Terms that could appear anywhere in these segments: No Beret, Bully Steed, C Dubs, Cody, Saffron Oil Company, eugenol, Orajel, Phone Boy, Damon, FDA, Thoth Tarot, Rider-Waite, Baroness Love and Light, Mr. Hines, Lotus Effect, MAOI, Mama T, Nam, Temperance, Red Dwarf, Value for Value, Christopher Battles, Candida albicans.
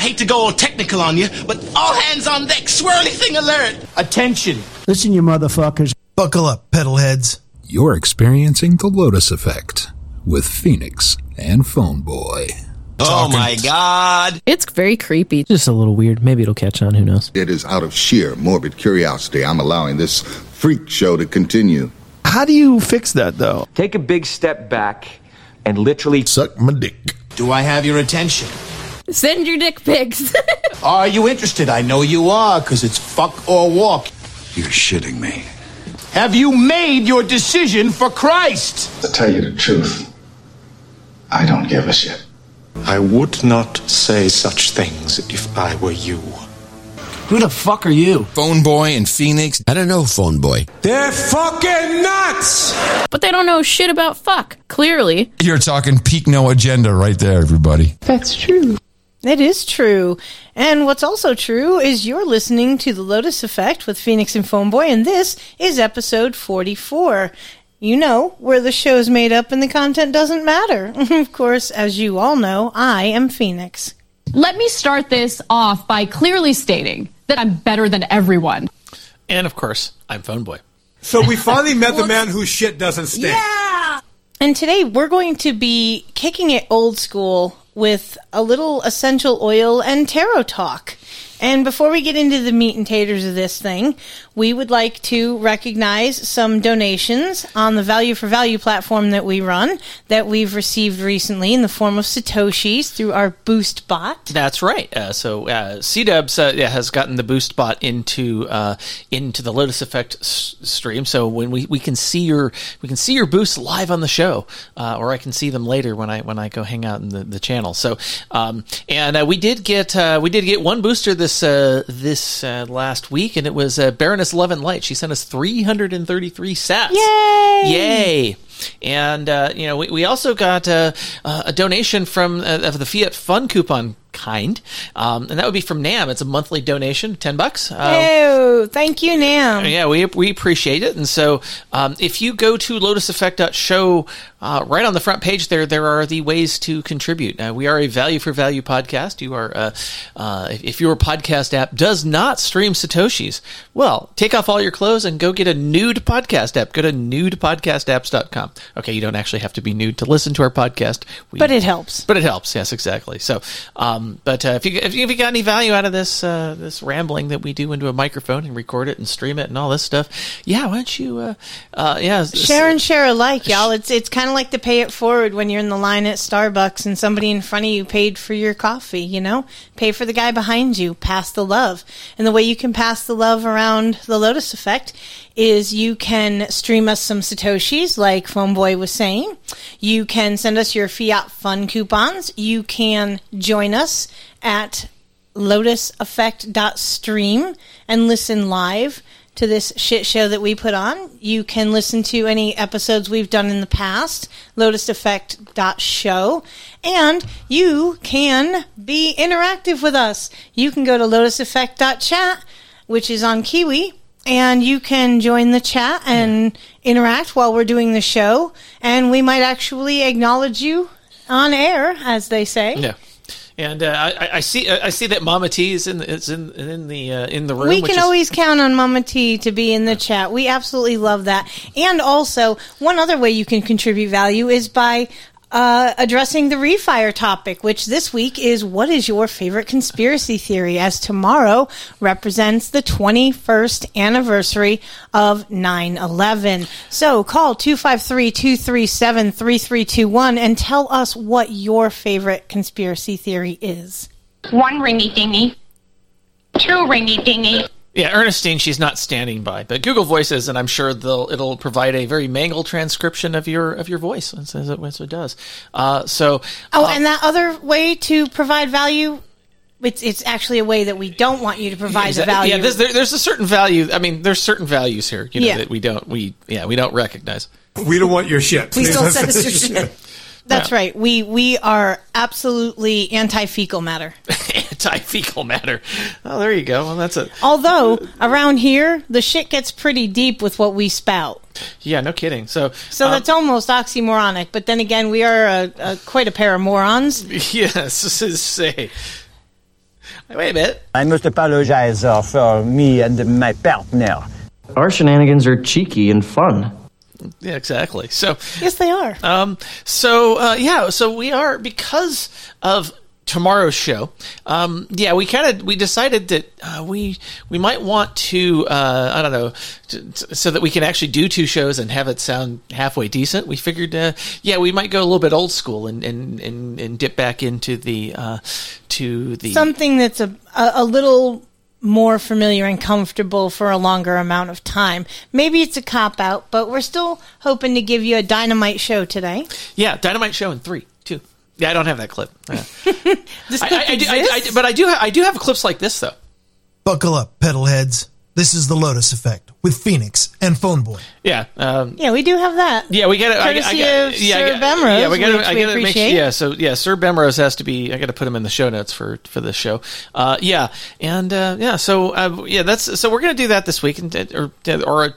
I hate to go all technical on you, but all hands on deck, swirly thing alert. Attention. Listen, you motherfuckers. Buckle up, pedal heads. You're experiencing the Lotus Effect with Phoenix and Phone Boy. Oh, my God. It's very creepy. Just a little weird. Maybe it'll catch on. Who knows? It is out of sheer morbid curiosity I'm allowing this freak show to continue. How do you fix that, though? Take a big step back and literally suck my dick. Do I have your attention? Send your dick pics. Are you interested? I know you are, because it's fuck or walk. You're shitting me. Have you made your decision for Christ? To tell you the truth, I don't give a shit. I would not say such things if I were you. Who the fuck are you? Phone Boy and Phoenix. I don't know, Phone Boy. They're fucking nuts! But they don't know shit about fuck, clearly. You're talking peak No Agenda right there, everybody. That's true. It is true. And what's also true is you're listening to The Lotus Effect with Phoenix and Phone Boy, and this is episode 44. You know, where the show's made up and the content doesn't matter. Of course, as you all know, I am Phoenix. Let me start this off by clearly stating that I'm better than everyone. And of course, I'm Phone Boy. So we finally met the man whose shit doesn't stink. Yeah! And today we're going to be kicking it old school with a little essential oil and tarot talk. And before we get into the meat and taters of this thing, we would like to recognize some donations on the Value for Value platform that we run that we've received recently in the form of Satoshis through our Boost Bot. That's right. So C Dubs has gotten the Boost Bot into the Lotus Effect stream. So when we can see your boosts live on the show, or I can see them later when I go hang out in the channel. So we did get one booster this last week, and it was Baroness Love and Light. She sent us 333 sats. Yay! And we also got a donation from of the Fiat Fun coupon kind, and that would be from Nam. It's a monthly donation, $10. Oh, thank you, Nam. Yeah, we appreciate it. And so, if you go to lotuseffect.show, right on the front page there are the ways to contribute. We are a Value for Value podcast. You are if your podcast app does not stream Satoshis, well, take off all your clothes and go get a nude podcast app. Go to nudepodcastapps.com. Okay, you don't actually have to be nude to listen to our podcast. But it helps. Yes, exactly. So, if you got any value out of this rambling that we do into a microphone and record it and stream it and all this stuff, yeah, why don't you, share and share alike, y'all. It's kind of like to pay it forward when you're in the line at Starbucks and somebody in front of you paid for your coffee. You know, pay for the guy behind you, pass the love, and the way you can pass the love around the Lotus Effect is you can stream us some Satoshis, like Phone Boy was saying. You can send us your Fiat Fun coupons. You can join us at lotuseffect.stream and listen live to this shit show that we put on. You can listen to any episodes we've done in the past, lotuseffect.show, and you can be interactive with us. You can go to lotuseffect.chat, which is on Kiwi, and you can join the chat and interact while we're doing the show. And we might actually acknowledge you on air, as they say. Yeah. And I see that Mama T is in the room. We can always count on Mama T to be in the chat. We absolutely love that. And also, one other way you can contribute value is by addressing the refire topic, which this week is, what is your favorite conspiracy theory, as tomorrow represents the 21st anniversary of 9/11. So call 253-237-3321 and tell us what your favorite conspiracy theory is. One ringy dingy, two ringy dingy. Yeah, Ernestine, she's not standing by, but Google Voice is, and I'm sure it'll provide a very mangled transcription of your voice, as it does. And that other way to provide value, it's actually a way that we don't want you to provide the value. Yeah, there's a certain value. I mean, there's certain values here, that we don't recognize. We don't want your shit. Please don't send us your shit. That's right. We are absolutely anti-fecal matter. Anti-fecal matter. Oh, there you go. Well, that's it. Although, around here, the shit gets pretty deep with what we spout. Yeah, no kidding. So that's almost oxymoronic, but then again, we are quite a pair of morons. Yes, this is say. Wait a minute. I must apologize for me and my partner. Our shenanigans are cheeky and fun. Yeah, exactly. So yes, they are. So we are, because of tomorrow's show. We decided that we might want to so that we can actually do two shows and have it sound halfway decent. We figured, we might go a little bit old school and dip back into the something that's a little more familiar and comfortable for a longer amount of time. Maybe it's a cop-out, but we're still hoping to give you a dynamite show today. Yeah, dynamite show in 3, 2. Yeah, I don't have that clip. Yeah. I do have clips like this, though. Buckle up, pedal heads. This is the Lotus Effect with Phoenix and Phone Boy. Yeah. We do have that. Yeah, we got it. Courtesy of Sir Bemrose. Yeah, we got to make sure. Yeah, Sir Bemrose has to be. I got to put him in the show notes for this show. So we're going to do that this week or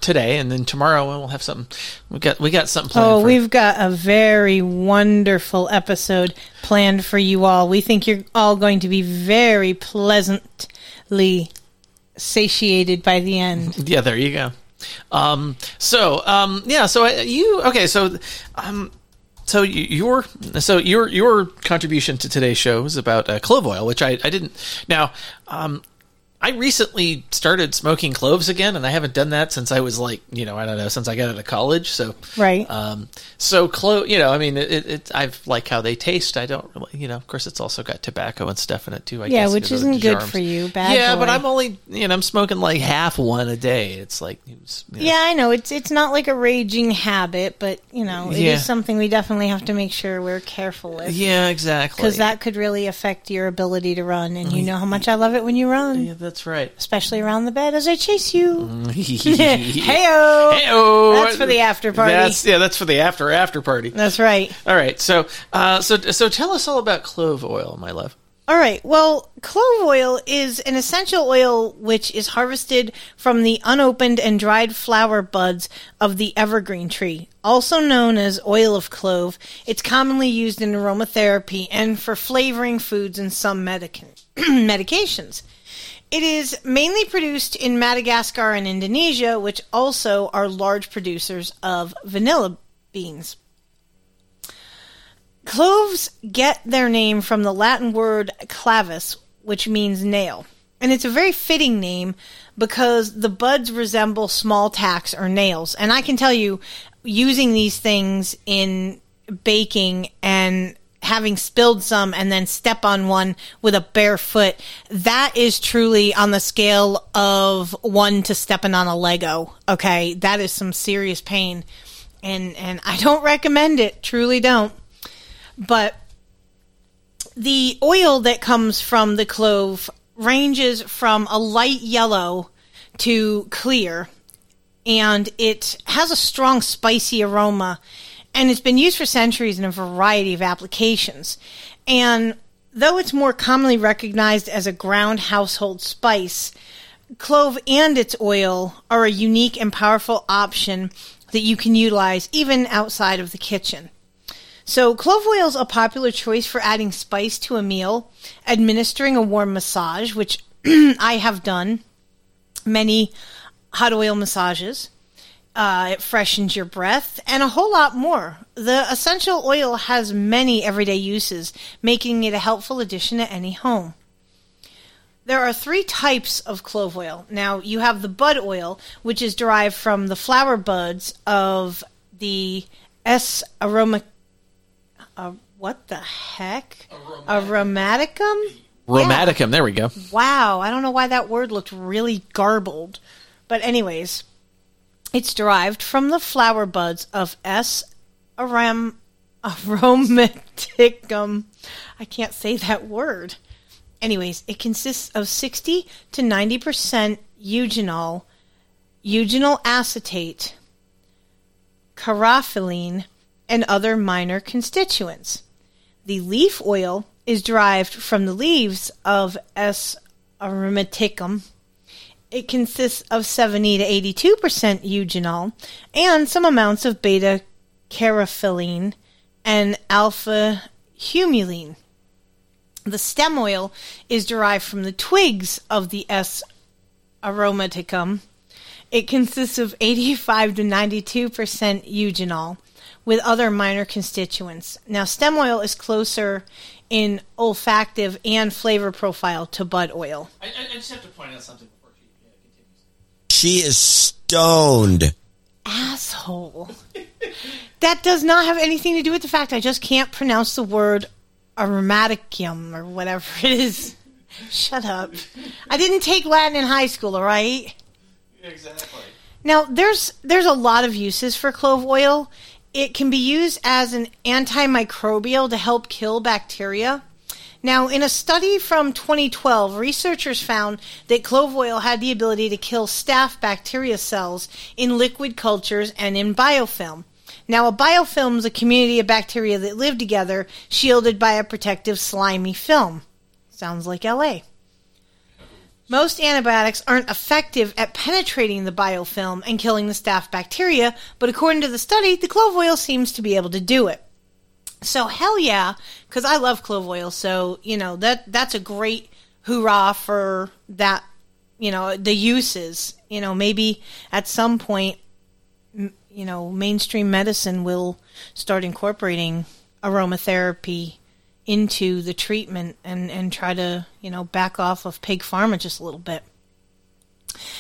today, and then tomorrow we'll have something. We got something planned. Oh, we've got a very wonderful episode planned for you all. We think you're all going to be very pleasantly satiated by the end. Yeah, there you go. Your contribution to today's show was about clove oil, which I didn't. Now, I recently started smoking cloves again, and I haven't done that since I was since I got out of college. So right. So clove, I've like how they taste. I don't really, of course, it's also got tobacco and stuff in it too. I guess, which isn't good for you. Bad. Yeah, boy. But I'm only, I'm smoking like half one a day. It's like, yeah, I know it's not like a raging habit, but it is something we definitely have to make sure we're careful with. Yeah, exactly. Because that could really affect your ability to run, and you know how much I love it when you run. Yeah, that's right. Especially around the bed as I chase you. Hey-o! Hey-o! That's for the after party. That's for the after party. That's right. All right. So tell us all about clove oil, my love. All right. Well, clove oil is an essential oil which is harvested from the unopened and dried flower buds of the evergreen tree, also known as oil of clove. It's commonly used in aromatherapy and for flavoring foods and some medications. It is mainly produced in Madagascar and Indonesia, which also are large producers of vanilla beans. Cloves get their name from the Latin word clavus, which means nail. And it's a very fitting name because the buds resemble small tacks or nails. And I can tell you, using these things in baking and having spilled some and then step on one with a bare foot, that is truly on the scale of one to stepping on a Lego. Okay, that is some serious pain, and I don't recommend it, truly don't. But the oil that comes from the clove ranges from a light yellow to clear, and it has a strong spicy aroma. And it's been used for centuries in a variety of applications. And though it's more commonly recognized as a ground household spice, clove and its oil are a unique and powerful option that you can utilize even outside of the kitchen. So clove oil is a popular choice for adding spice to a meal, administering a warm massage, which I have done many hot oil massages. It freshens your breath, and a whole lot more. The essential oil has many everyday uses, making it a helpful addition to any home. There are 3 types of clove oil. Now, you have the bud oil, which is derived from the flower buds of the S. Aromaticum? Aromaticum, yeah. There we go. Wow, I don't know why that word looked really garbled. But anyways, it's derived from the flower buds of S. aromaticum. I can't say that word. Anyways, it consists of 60 to 90% eugenol acetate, carotenoid, and other minor constituents. The leaf oil is derived from the leaves of S. aromaticum. It consists of 70 to 82% eugenol and some amounts of beta-carotene and alpha-humulene. The stem oil is derived from the twigs of the S. aromaticum. It consists of 85 to 92% eugenol, with other minor constituents. Now, stem oil is closer in olfactive and flavor profile to bud oil. I just have to point out something before she continues. She is stoned. Asshole. That does not have anything to do with the fact I just can't pronounce the word aromaticum or whatever it is. Shut up. I didn't take Latin in high school, all right? Exactly. Now, there's a lot of uses for clove oil. It can be used as an antimicrobial to help kill bacteria. Now, in a study from 2012, researchers found that clove oil had the ability to kill staph bacteria cells in liquid cultures and in biofilm. Now, a biofilm is a community of bacteria that live together, shielded by a protective slimy film. Sounds like LA. Most antibiotics aren't effective at penetrating the biofilm and killing the staph bacteria, but according to the study, the clove oil seems to be able to do it. So hell yeah, because I love clove oil, so, you know, that's a great hoorah for that, you know, the uses. You know, maybe at some point, you know, mainstream medicine will start incorporating aromatherapy into the treatment and try to, you know, back off of pig pharma just a little bit.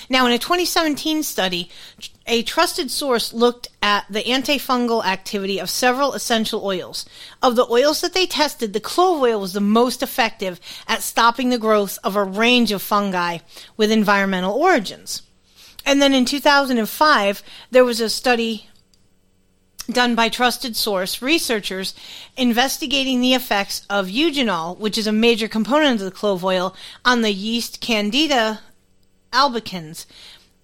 Now, in a 2017 study, a trusted source looked at the antifungal activity of several essential oils. Of the oils that they tested, the clove oil was the most effective at stopping the growth of a range of fungi with environmental origins. And then in 2005, there was a study done by trusted source researchers investigating the effects of eugenol, which is a major component of the clove oil, on the yeast Candida albicans.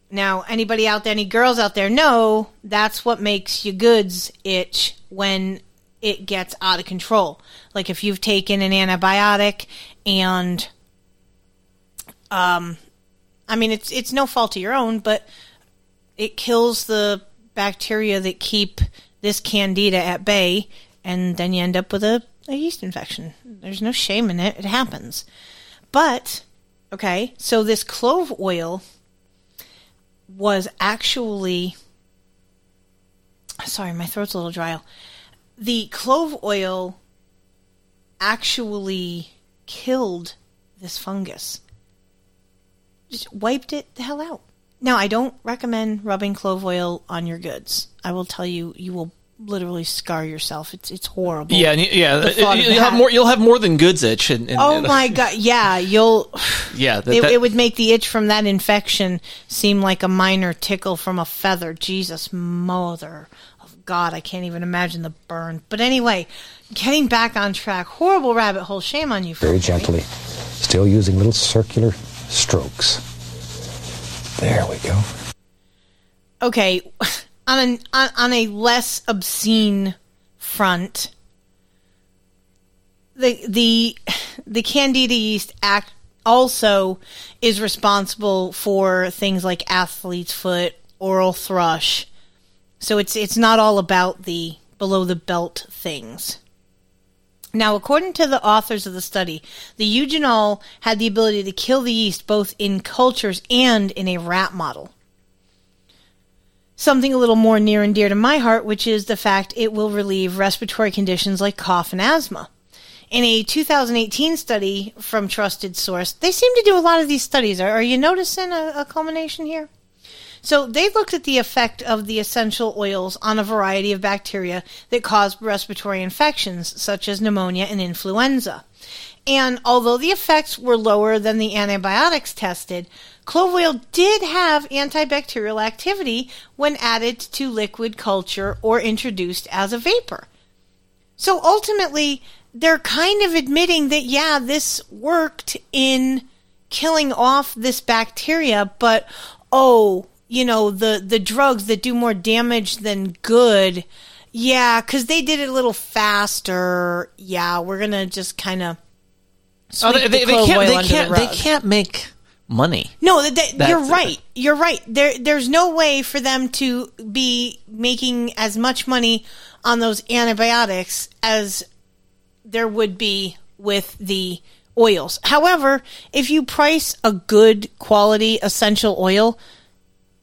Now, anybody out there, any girls out there know that's what makes your goods itch when it gets out of control. Like if you've taken an antibiotic and, I mean, it's no fault of your own, but it kills the bacteria that keep this Candida at bay, and then you end up with a yeast infection. There's no shame in it. It happens. But, okay, so this clove oil was actually... Sorry, my throat's a little dry. The clove oil actually killed this fungus. Just wiped it the hell out. Now, I don't recommend rubbing clove oil on your goods. I will tell you, you will literally scar yourself. It's horrible. Yeah, yeah. You'll have more than goods itch. Oh my god! Yeah, you'll. Yeah, it would make the itch from that infection seem like a minor tickle from a feather. Jesus, mother of God! I can't even imagine the burn. But anyway, getting back on track. Horrible rabbit hole. Shame on you. Very gently, still using little circular strokes. There we go. Okay, on a less obscene front, the Candida yeast also is responsible for things like athlete's foot, oral thrush. So it's not all about the below the belt things. Now, according to the authors of the study, the eugenol had the ability to kill the yeast both in cultures and in a rat model. Something a little more near and dear to my heart, which is the fact it will relieve respiratory conditions like cough and asthma. In a 2018 study from Trusted Source, they seem to do a lot of these studies. Are you noticing a culmination here? So they looked at the effect of the essential oils on a variety of bacteria that cause respiratory infections, such as pneumonia and influenza. And although the effects were lower than the antibiotics tested, clove oil did have antibacterial activity when added to liquid culture or introduced as a vapor. So ultimately, they're kind of admitting that, yeah, this worked in killing off this bacteria, but, oh, you know, the drugs that do more damage than good, yeah, because they did it a little faster. Yeah, we're going to just kind of sweep the clove oil under the rug. They can't make money. No, you're right. You're right. There's no way for them to be making as much money on those antibiotics as there would be with the oils. However, if you price a good quality essential oil,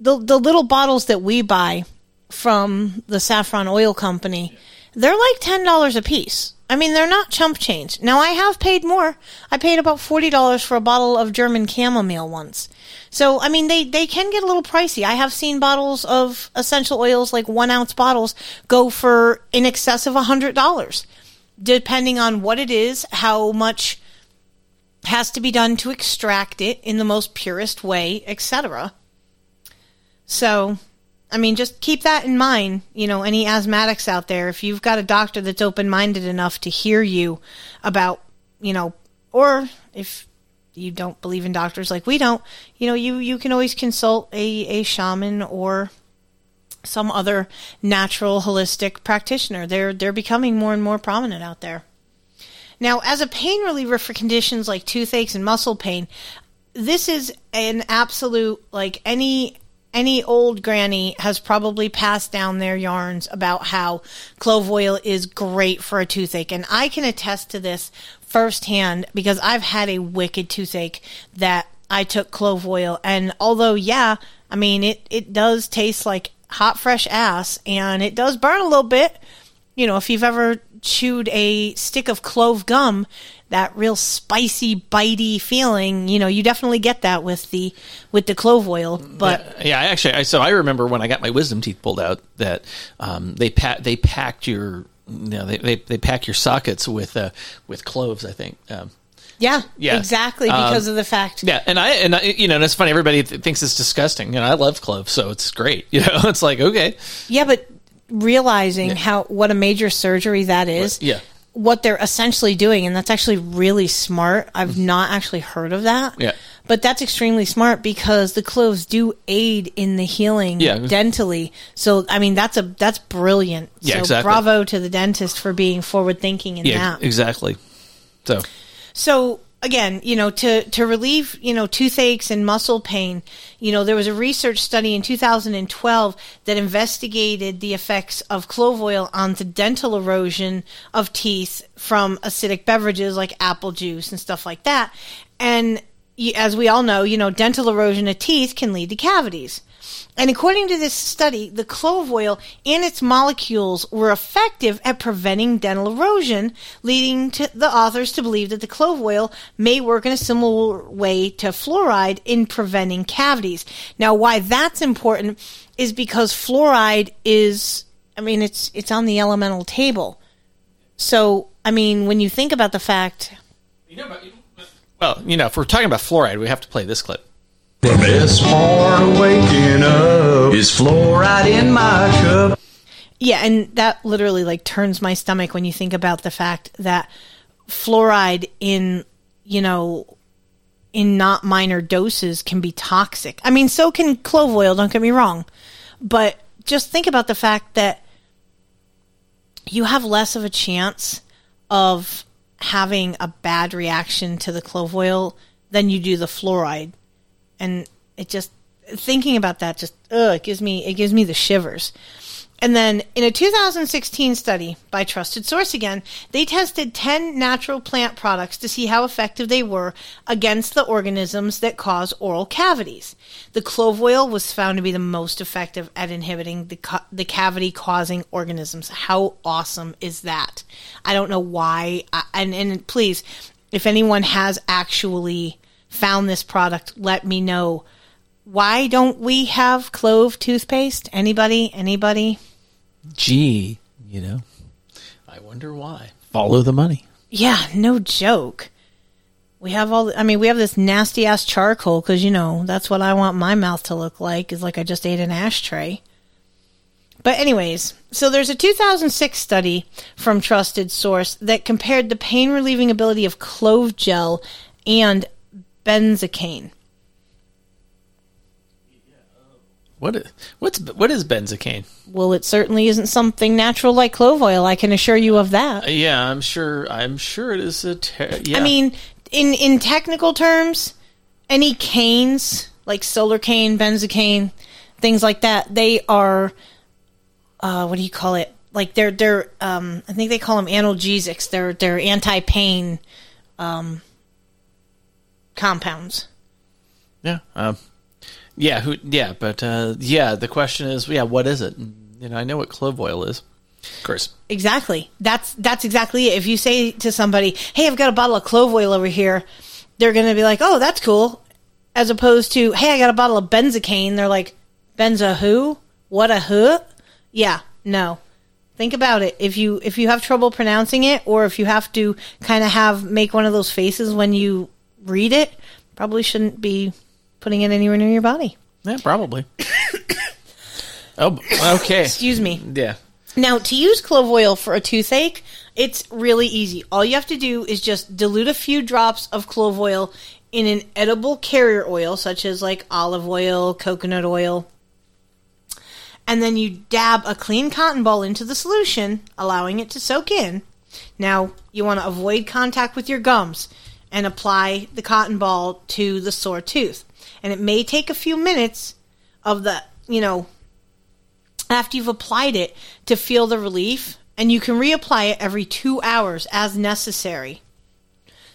the little bottles that we buy from the Saffron Oil Company, they're like $10 a piece. I mean, they're not chump change. Now, I have paid more. I paid about $40 for a bottle of German chamomile once. So, I mean, they can get a little pricey. I have seen bottles of essential oils, like 1 ounce bottles, go for in excess of $100, depending on what it is, how much has to be done to extract it in the most purest way, etc. So, I mean, just keep that in mind, you know, any asthmatics out there. If you've got a doctor that's open-minded enough to hear you about, you know, or if you don't believe in doctors like we don't, you know, you can always consult a shaman or some other natural holistic practitioner. They're becoming more and more prominent out there. Now, as a pain reliever for conditions like toothaches and muscle pain, this is an absolute, like, any old granny has probably passed down their yarns about how clove oil is great for a toothache. And I can attest to this firsthand because I've had a wicked toothache that I took clove oil. And although, yeah, I mean, it does taste like hot, fresh ass, and it does burn a little bit. You know, if you've ever chewed a stick of clove gum, that real spicy, bitey feeling, you know, you definitely get that with the clove oil. But yeah, I remember when I got my wisdom teeth pulled out that they packed your, you know, they pack your sockets with cloves, I think. Yeah, exactly, because of the fact. Yeah, and I, you know, and it's funny. Everybody thinks it's disgusting, and I love cloves, so it's great. You know, it's like, okay. Yeah, but realizing what a major surgery that is. Yeah. What they're essentially doing, and that's actually really smart. I've not actually heard of that. Yeah. But that's extremely smart because the cloves do aid in the healing dentally. So, I mean, that's brilliant. Yeah, so exactly. Bravo to the dentist for being forward-thinking in that. Yeah, exactly. So again, you know, to relieve, you know, toothaches and muscle pain, you know, there was a research study in 2012 that investigated the effects of clove oil on the dental erosion of teeth from acidic beverages like apple juice and stuff like that. And as we all know, you know, dental erosion of teeth can lead to cavities. And according to this study, the clove oil and its molecules were effective at preventing dental erosion, leading to the authors to believe that the clove oil may work in a similar way to fluoride in preventing cavities. Now, why that's important is because fluoride is, I mean, it's on the elemental table. So, I mean, when you think about the fact... Well, you know, if we're talking about fluoride, we have to play this clip. The best part of waking up is fluoride in my cup. Yeah, and that literally, like, turns my stomach when you think about the fact that fluoride in, you know, in not minor doses can be toxic. I mean, so can clove oil, don't get me wrong. But just think about the fact that you have less of a chance of having a bad reaction to the clove oil than you do the fluoride. And it just, thinking about that just, it gives me the shivers. And then in a 2016 study by Trusted Source again, they tested 10 natural plant products to see how effective they were against the organisms that cause oral cavities. The clove oil was found to be the most effective at inhibiting the cavity-causing organisms. How awesome is that? I don't know why. And please, if anyone has actually found this product, let me know. Why don't we have clove toothpaste? Anybody? Gee, you know, I wonder why. Follow the money. Yeah, no joke. We have this nasty ass charcoal because, you know, that's what I want my mouth to look like, is like I just ate an ashtray. But anyways, so there's a 2006 study from Trusted Source that compared the pain relieving ability of clove gel and benzocaine. What is benzocaine? Well, it certainly isn't something natural like clove oil, I can assure you of that. Yeah, I'm sure it is I mean, in technical terms, any canes, like solar cane, benzocaine, things like that, they are what do you call it? Like they're I think they call them analgesics. They're anti-pain compounds. Yeah. The question is, what is it? You know, I know what clove oil is. Of course. Exactly. That's exactly it. If you say to somebody, hey, I've got a bottle of clove oil over here, they're going to be like, oh, that's cool. As opposed to, hey, I got a bottle of benzocaine. They're like, benzo who? What a who? Yeah, no. Think about it. If you have trouble pronouncing it, or if you have to kind of make one of those faces when you read it, probably shouldn't be putting it anywhere near your body. Yeah, probably. Oh, okay. Excuse me. Yeah. Now, to use clove oil for a toothache, it's really easy. All you have to do is just dilute a few drops of clove oil in an edible carrier oil, such as like olive oil, coconut oil, and then you dab a clean cotton ball into the solution, allowing it to soak in. Now, you want to avoid contact with your gums and apply the cotton ball to the sore tooth. And it may take a few minutes of the, after you've applied it to feel the relief, and you can reapply it every 2 hours as necessary.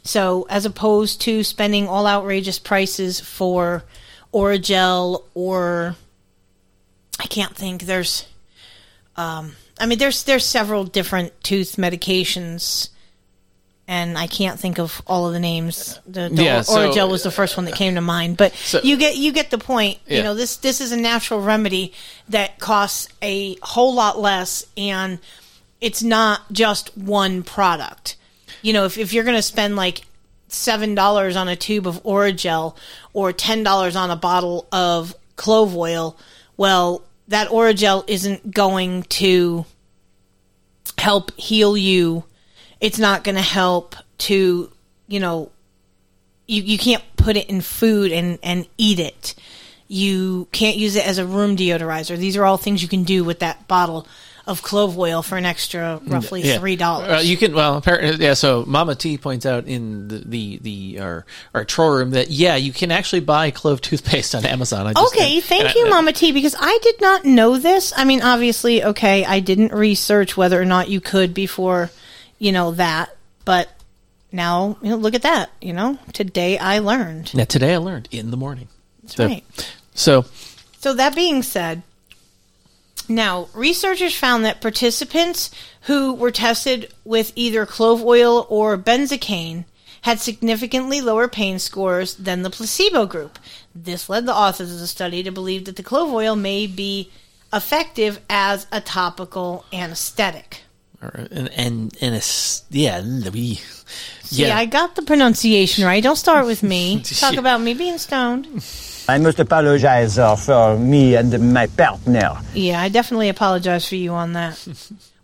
So, as opposed to spending all outrageous prices for Orajel or... I can't think. There's, there's several different tooth medications, and I can't think of all of the names. Orajel was the first one that came to mind, but you get the point. Yeah. You know, this is a natural remedy that costs a whole lot less, and it's not just one product. You know, if you're going to spend like $7 on a tube of Orajel or $10 on a bottle of clove oil, well, that Orajel isn't going to help heal you. It's not going to help to, you can't put it in food and eat it. You can't use it as a room deodorizer. These are all things you can do with that bottle of clove oil for an extra roughly $3. So Mama T points out in our troll room that you can actually buy clove toothpaste on Amazon. Thank you, Mama T, because I did not know this. I mean, obviously, I didn't research whether or not you could before, that, but now look at that. Today I learned. Yeah, today I learned in the morning. That's right. So that being said. Now, researchers found that participants who were tested with either clove oil or benzocaine had significantly lower pain scores than the placebo group. This led the authors of the study to believe that the clove oil may be effective as a topical anesthetic. I got the pronunciation right. Don't start with me. Talk about me being stoned. I must apologize for me and my partner. Yeah, I definitely apologize for you on that.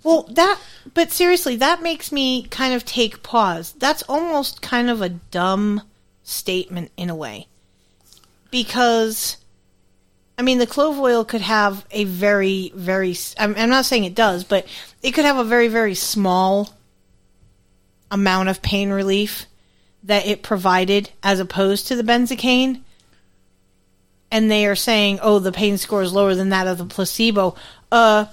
But seriously, that makes me kind of take pause. That's almost kind of a dumb statement in a way. Because, the clove oil could have a very, very, I'm not saying it does, but it could have a very, very small amount of pain relief that it provided as opposed to the benzocaine. And they are saying, oh, the pain score is lower than that of the placebo. Because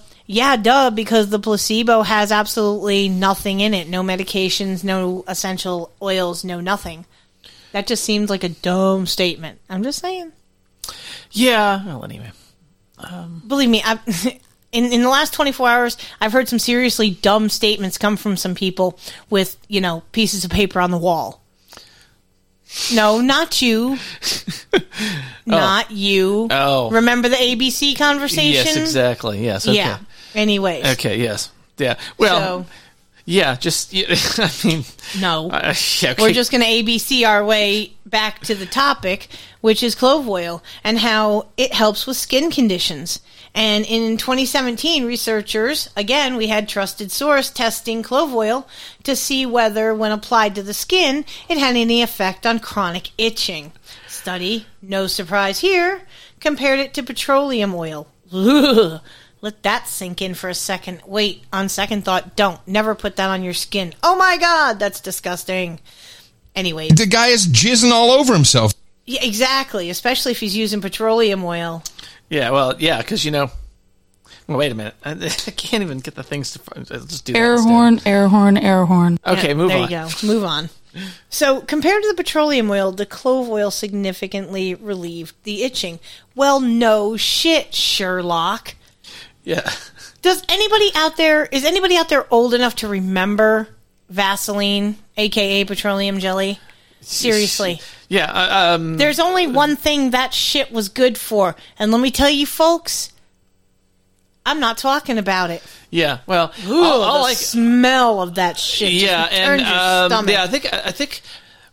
the placebo has absolutely nothing in it. No medications, no essential oils, no nothing. That just seems like a dumb statement. I'm just saying. Yeah. Well, anyway. Believe me, in the last 24 hours, I've heard some seriously dumb statements come from some people with, pieces of paper on the wall. No, not you. Not you. Oh. Remember the ABC conversation? Yes, exactly. Yes. Okay. Yeah. Anyways. Okay, yes. Yeah. Well, no. We're just going to ABC our way back to the topic, which is clove oil and how it helps with skin conditions. And in 2017, researchers, again, we had trusted source testing clove oil to see whether, when applied to the skin, it had any effect on chronic itching. Study, no surprise here, compared it to petroleum oil. Ugh. Let that sink in for a second. Wait, on second thought, don't. Never put that on your skin. Oh my God, that's disgusting. Anyway. The guy is jizzing all over himself. Yeah, exactly, especially if he's using petroleum oil. Yeah, well, yeah, because, well, wait a minute. I can't even get the things to... Just do air horn, air horn, air horn. Okay, move on. There you go. Move on. So compared to the petroleum oil, the clove oil significantly relieved the itching. Well, no shit, Sherlock. Yeah. Is anybody out there old enough to remember Vaseline, a.k.a. petroleum jelly? Seriously. Yeah. There's only one thing that shit was good for. And let me tell you, folks, I'm not talking about it. Yeah, well, ooh, the smell of that shit. Yeah, and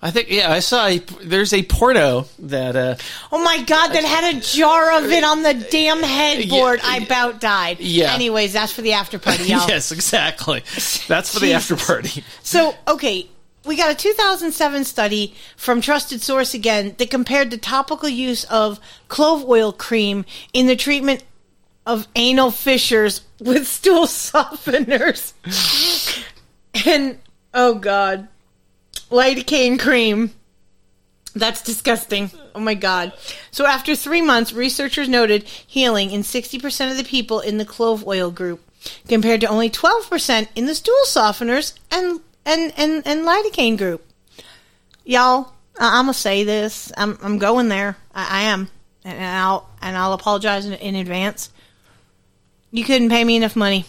I saw there's a Porto that. Oh my God! That had a jar of it on the damn headboard. Yeah, I about died. Yeah. Anyways, that's for the after party, y'all. Yes, exactly. That's for the after party. So okay. We got a 2007 study from Trusted Source again that compared the topical use of clove oil cream in the treatment of anal fissures with stool softeners and, oh God, lidocaine cream. That's disgusting. Oh my God. So after 3 months, researchers noted healing in 60% of the people in the clove oil group compared to only 12% in the stool softeners and lidocaine group. Y'all, I'm gonna say this. I'm going there. I am, and I'll apologize in advance. You couldn't pay me enough money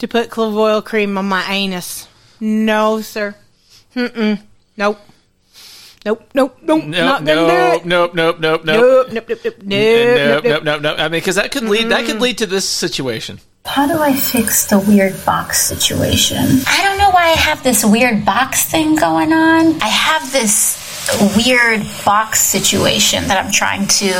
to put clove oil cream on my anus. No, sir. Nope. I mean, because that could lead to this situation. How do I fix the weird box situation? I don't know why I have this weird box thing going on. I have this weird box situation that I'm trying to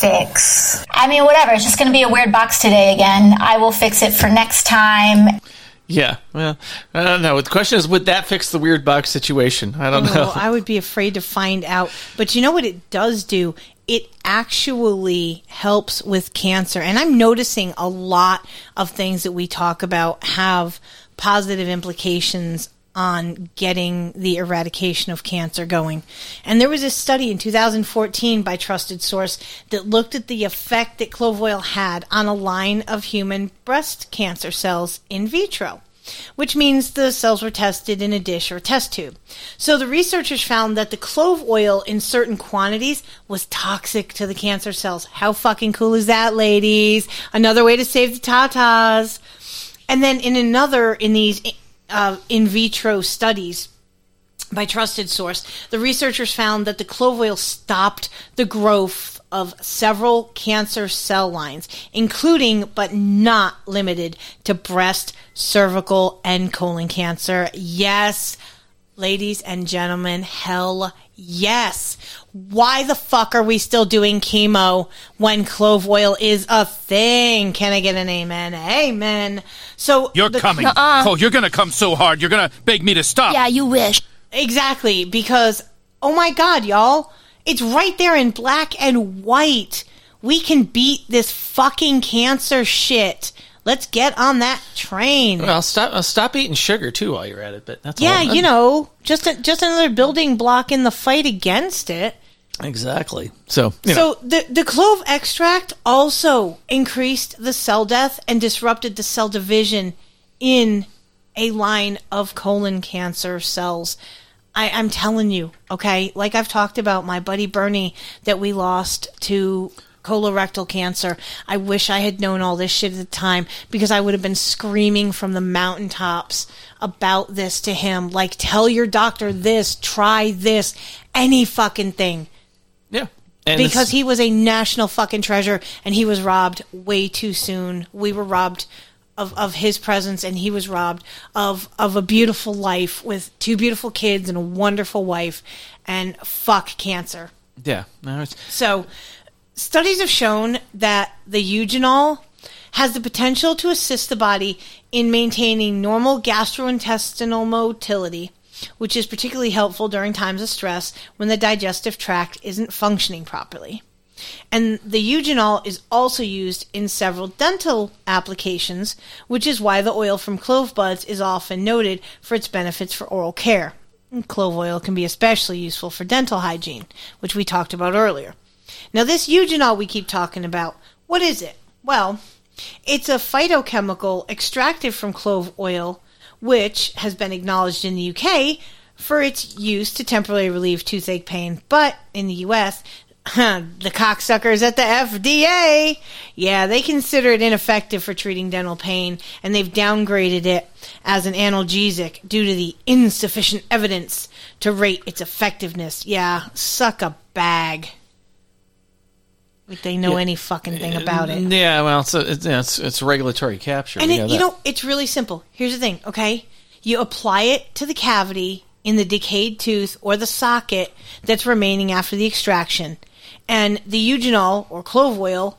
fix. I mean, whatever. It's just going to be a weird box today again. I will fix it for next time. Yeah, well, I don't know. The question is, would that fix the weird box situation? I don't know. I would be afraid to find out. But you know what it does do? It actually helps with cancer. And I'm noticing a lot of things that we talk about have positive implications on getting the eradication of cancer going. And there was a study in 2014 by Trusted Source that looked at the effect that clove oil had on a line of human breast cancer cells in vitro, which means the cells were tested in a dish or test tube. So the researchers found that the clove oil in certain quantities was toxic to the cancer cells. How fucking cool is that, ladies? Another way to save the tatas. And then in these in vitro studies by Trusted Source, the researchers found that the clove oil stopped the growth of several cancer cell lines, including but not limited to breast, cervical, and colon cancer. Yes, ladies and gentlemen, hell yes. Why the fuck are we still doing chemo when clove oil is a thing? Can I get an amen? Amen. So you're coming. Oh, you're going to come so hard. You're going to beg me to stop. Yeah, you wish. Exactly, because, oh my God, y'all, it's right there in black and white. We can beat this fucking cancer shit. Let's get on that train. Well, stop eating sugar too while you're at it. But that's you know, just another building block in the fight against it. Exactly. So the clove extract also increased the cell death and disrupted the cell division in a line of colon cancer cells. I'm telling you, okay. Like I've talked about my buddy Bernie that we lost to colorectal cancer. I wish I had known all this shit at the time because I would have been screaming from the mountaintops about this to him. Like, tell your doctor this, try this, any fucking thing. Yeah. And because he was a national fucking treasure and he was robbed way too soon. We were robbed of his presence and he was robbed of a beautiful life with two beautiful kids and a wonderful wife and fuck cancer. Yeah. So studies have shown that the eugenol has the potential to assist the body in maintaining normal gastrointestinal motility, which is particularly helpful during times of stress when the digestive tract isn't functioning properly. And the eugenol is also used in several dental applications, which is why the oil from clove buds is often noted for its benefits for oral care. And clove oil can be especially useful for dental hygiene, which we talked about earlier. Now, this eugenol we keep talking about, what is it? Well, it's a phytochemical extracted from clove oil, which has been acknowledged in the UK for its use to temporarily relieve toothache pain, but in the U.S., the cocksuckers at the FDA, they consider it ineffective for treating dental pain, and they've downgraded it as an analgesic due to the insufficient evidence to rate its effectiveness. Yeah, suck a bag. Like they know any fucking thing about it. Yeah, well, it's regulatory capture. And it's really simple. Here's the thing, okay? You apply it to the cavity in the decayed tooth or the socket that's remaining after the extraction. And the eugenol or clove oil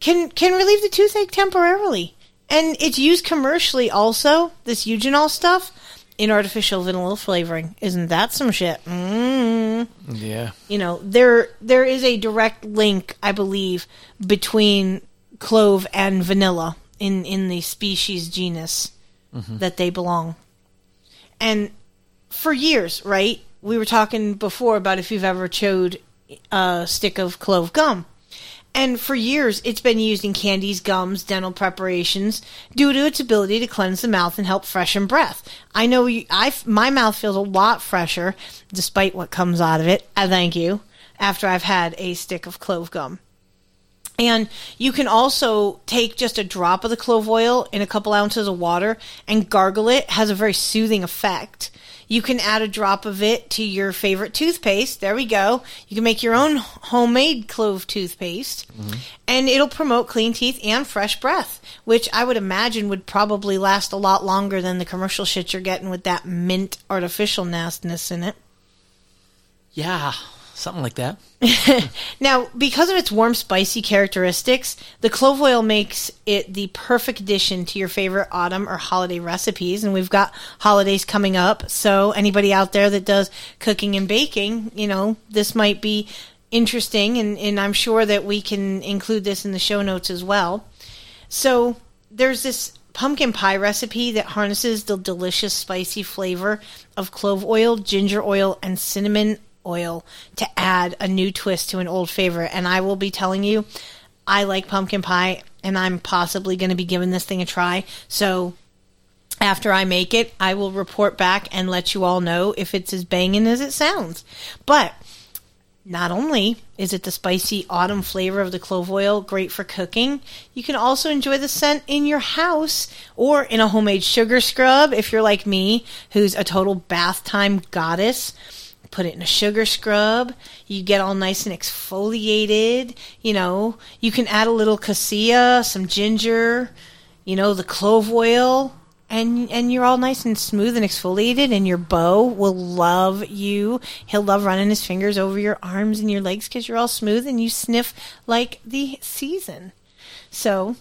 can relieve the toothache temporarily. And it's used commercially also, this eugenol stuff, in artificial vanilla flavoring. Isn't that some shit? Yeah. There is a direct link, I believe, between clove and vanilla in the species genus that they belong. And for years, right, we were talking before about if you've ever chewed a stick of clove gum. And for years, it's been used in candies, gums, dental preparations due to its ability to cleanse the mouth and help freshen breath. I know my mouth feels a lot fresher, despite what comes out of it, I thank you, after I've had a stick of clove gum. And you can also take just a drop of the clove oil in a couple ounces of water and gargle it. It has a very soothing effect. You can add a drop of it to your favorite toothpaste. There we go. You can make your own homemade clove toothpaste. Mm-hmm. And it'll promote clean teeth and fresh breath, which I would imagine would probably last a lot longer than the commercial shit you're getting with that mint artificial nastiness in it. Yeah, something like that. Now, because of its warm, spicy characteristics, the clove oil makes it the perfect addition to your favorite autumn or holiday recipes. And we've got holidays coming up. So anybody out there that does cooking and baking, this might be interesting. And I'm sure that we can include this in the show notes as well. So there's this pumpkin pie recipe that harnesses the delicious, spicy flavor of clove oil, ginger oil, and cinnamon oil to add a new twist to an old favorite. And I will be telling you, I like pumpkin pie, and I'm possibly going to be giving this thing a try. So after I make it, I will report back and let you all know if it's as banging as it sounds. But not only is it the spicy autumn flavor of the clove oil great for cooking, you can also enjoy the scent in your house or in a homemade sugar scrub if you're like me, who's a total bath time goddess. Put it in a sugar scrub. You get all nice and exfoliated. You can add a little cassia, some ginger, the clove oil, and you're all nice and smooth and exfoliated, and your beau will love you. He'll love running his fingers over your arms and your legs because you're all smooth and you sniff like the season. So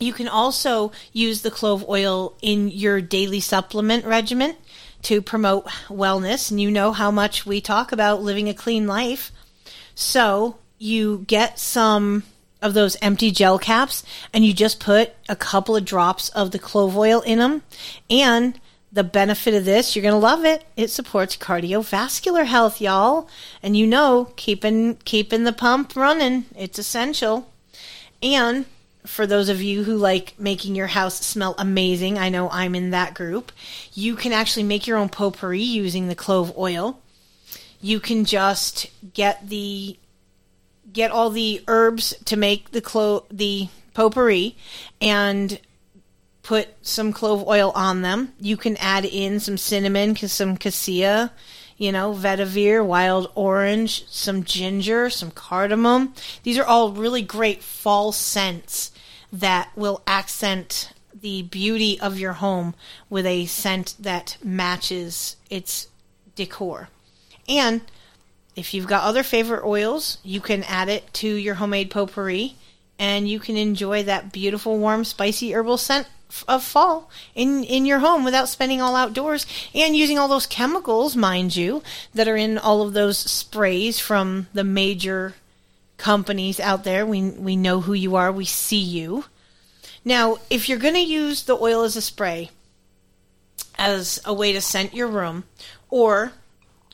you can also use the clove oil in your daily supplement regimen to promote wellness, and you know how much we talk about living a clean life. So you get some of those empty gel caps, and you just put a couple of drops of the clove oil in them. And the benefit of this, you're going to love it. It supports cardiovascular health, y'all. And keeping the pump running, it's essential. And for those of you who like making your house smell amazing, I know I'm in that group, you can actually make your own potpourri using the clove oil. You can just get all the herbs to make the potpourri and put some clove oil on them. You can add in some cinnamon, some cassia, vetiver, wild orange, some ginger, some cardamom. These are all really great fall scents that will accent the beauty of your home with a scent that matches its decor. And if you've got other favorite oils, you can add it to your homemade potpourri, and you can enjoy that beautiful, warm, spicy herbal scent of fall in your home without spending all outdoors and using all those chemicals, mind you, that are in all of those sprays from the major companies out there. We know who you are. We see you. Now, if you're going to use the oil as a spray, as a way to scent your room, or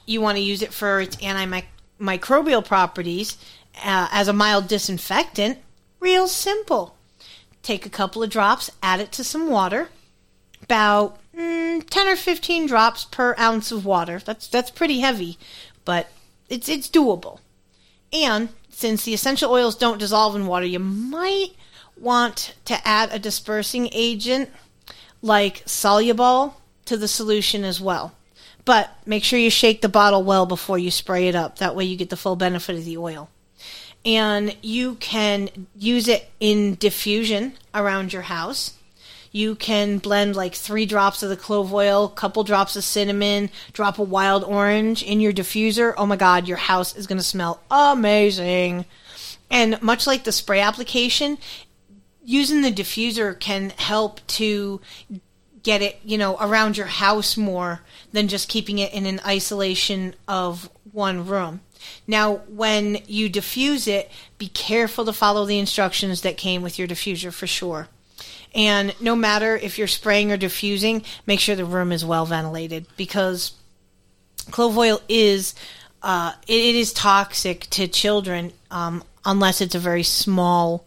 you want to use it for its antimicrobial properties as a mild disinfectant, real simple. Take a couple of drops, add it to some water, about 10 or 15 drops per ounce of water. That's pretty heavy, but it's doable. And since the essential oils don't dissolve in water, you might want to add a dispersing agent like Solubol to the solution as well. But make sure you shake the bottle well before you spray it up. That way you get the full benefit of the oil. And you can use it in diffusion around your house. You can blend like 3 drops of the clove oil, couple drops of cinnamon, drop of wild orange in your diffuser. Oh my God, your house is going to smell amazing. And much like the spray application, using the diffuser can help to get it, around your house more than just keeping it in an isolation of one room. Now, when you diffuse it, be careful to follow the instructions that came with your diffuser for sure. And no matter if you're spraying or diffusing, make sure the room is well ventilated, because clove oil is it is toxic to children unless it's a very small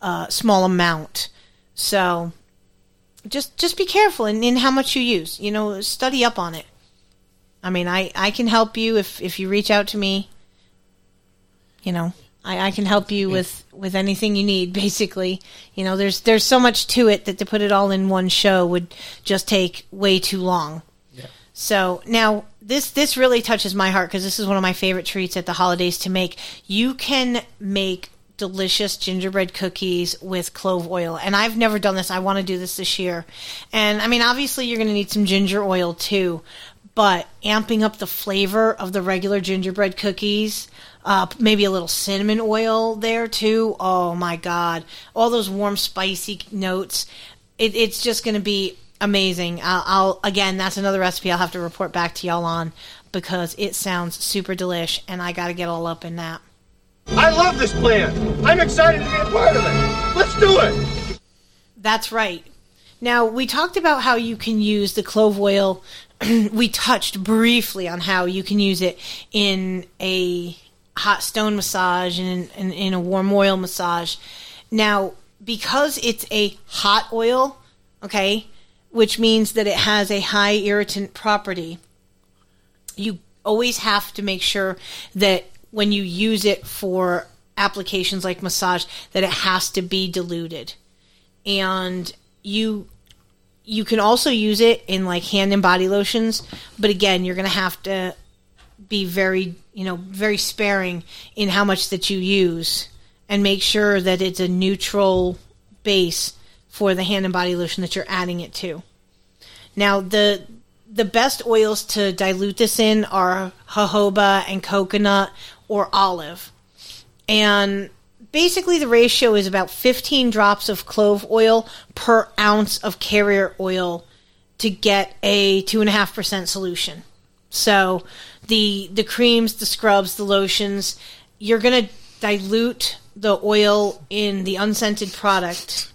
amount. So just be careful in how much you use. Study up on it. I mean, I can help you if you reach out to me. I can help you with anything you need, basically. There's so much to it that to put it all in one show would just take way too long. Yeah. So now this really touches my heart, because this is one of my favorite treats at the holidays to make. You can make delicious gingerbread cookies with clove oil. And I've never done this. I want to do this year. And I mean, obviously you're going to need some ginger oil too, but amping up the flavor of the regular gingerbread cookies, maybe a little cinnamon oil there too. Oh my God. All those warm, spicy notes. It's just going to be amazing. I'll again, that's another recipe I'll have to report back to y'all on, because it sounds super delish and I got to get all up in that. I love this plan. I'm excited to be a part of it. Let's do it. That's right. Now, we talked about how you can use the clove oil. We touched briefly on how you can use it in a hot stone massage and in a warm oil massage. Now, because it's a hot oil, okay, which means that it has a high irritant property, you always have to make sure that when you use it for applications like massage, that it has to be diluted. And you can also use it in like hand and body lotions, but again, you're going to have to be very, very sparing in how much that you use, and make sure that it's a neutral base for the hand and body lotion that you're adding it to. Now, the best oils to dilute this in are jojoba and coconut or olive. And basically the ratio is about 15 drops of clove oil per ounce of carrier oil to get a 2.5% solution. So the creams, the scrubs, the lotions, you're going to dilute the oil in the unscented product.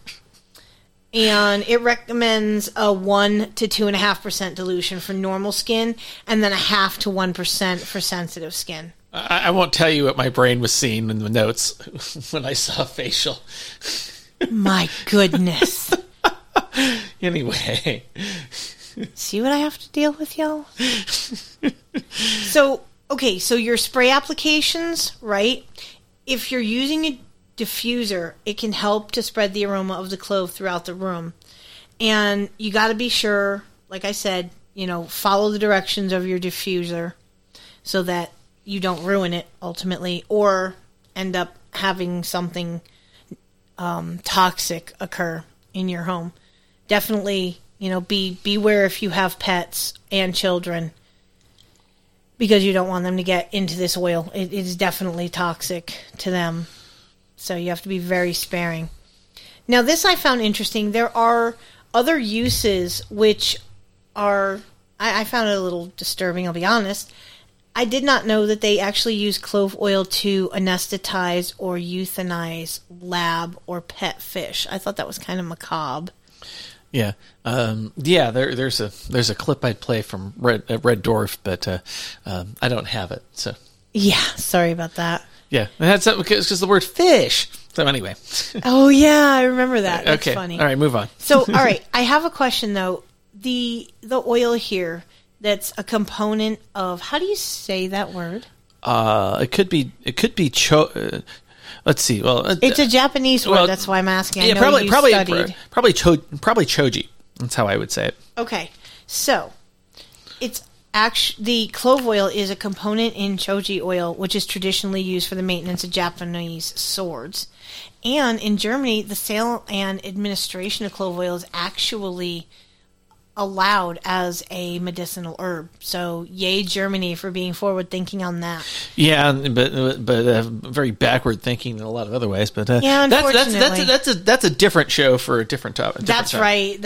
And it recommends a 1 to 2.5% dilution for normal skin, and then 0.5 to 1% for sensitive skin. I won't tell you what my brain was seeing in the notes when I saw facial. My goodness. Anyway. See what I have to deal with, y'all? So your spray applications, right? If you're using a diffuser, it can help to spread the aroma of the clove throughout the room. And you got to be sure, like I said, follow the directions of your diffuser so that you don't ruin it ultimately, or end up having something toxic occur in your home. Definitely, beware if you have pets and children, because you don't want them to get into this oil. It is definitely toxic to them. So you have to be very sparing. Now, this I found interesting. There are other uses which are... I found it a little disturbing, I'll be honest. I did not know that they actually use clove oil to anesthetize or euthanize lab or pet fish. I thought that was kind of macabre. Yeah. There's a clip I'd play from Red Dwarf, but I don't have it. So yeah, sorry about that. Yeah, that's because the word fish. So anyway. Oh yeah, I remember that. That's okay. Funny. All right, move on. So all right, I have a question though. the oil here that's a component of, how do you say that word? Let's see. Well, it's a Japanese word. That's why I'm asking. Yeah, probably choji. That's how I would say it. Okay, so it's actually the clove oil is a component in choji oil, which is traditionally used for the maintenance of Japanese swords. And in Germany, the sale and administration of clove oil is actually allowed as a medicinal herb. So, yay Germany for being forward thinking on that. Yeah, but very backward thinking in a lot of other ways. But yeah, unfortunately, that's a different show for a different topic. That's right.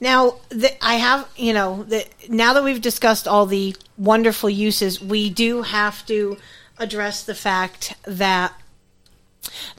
Now now that we've discussed all the wonderful uses, we do have to address the fact that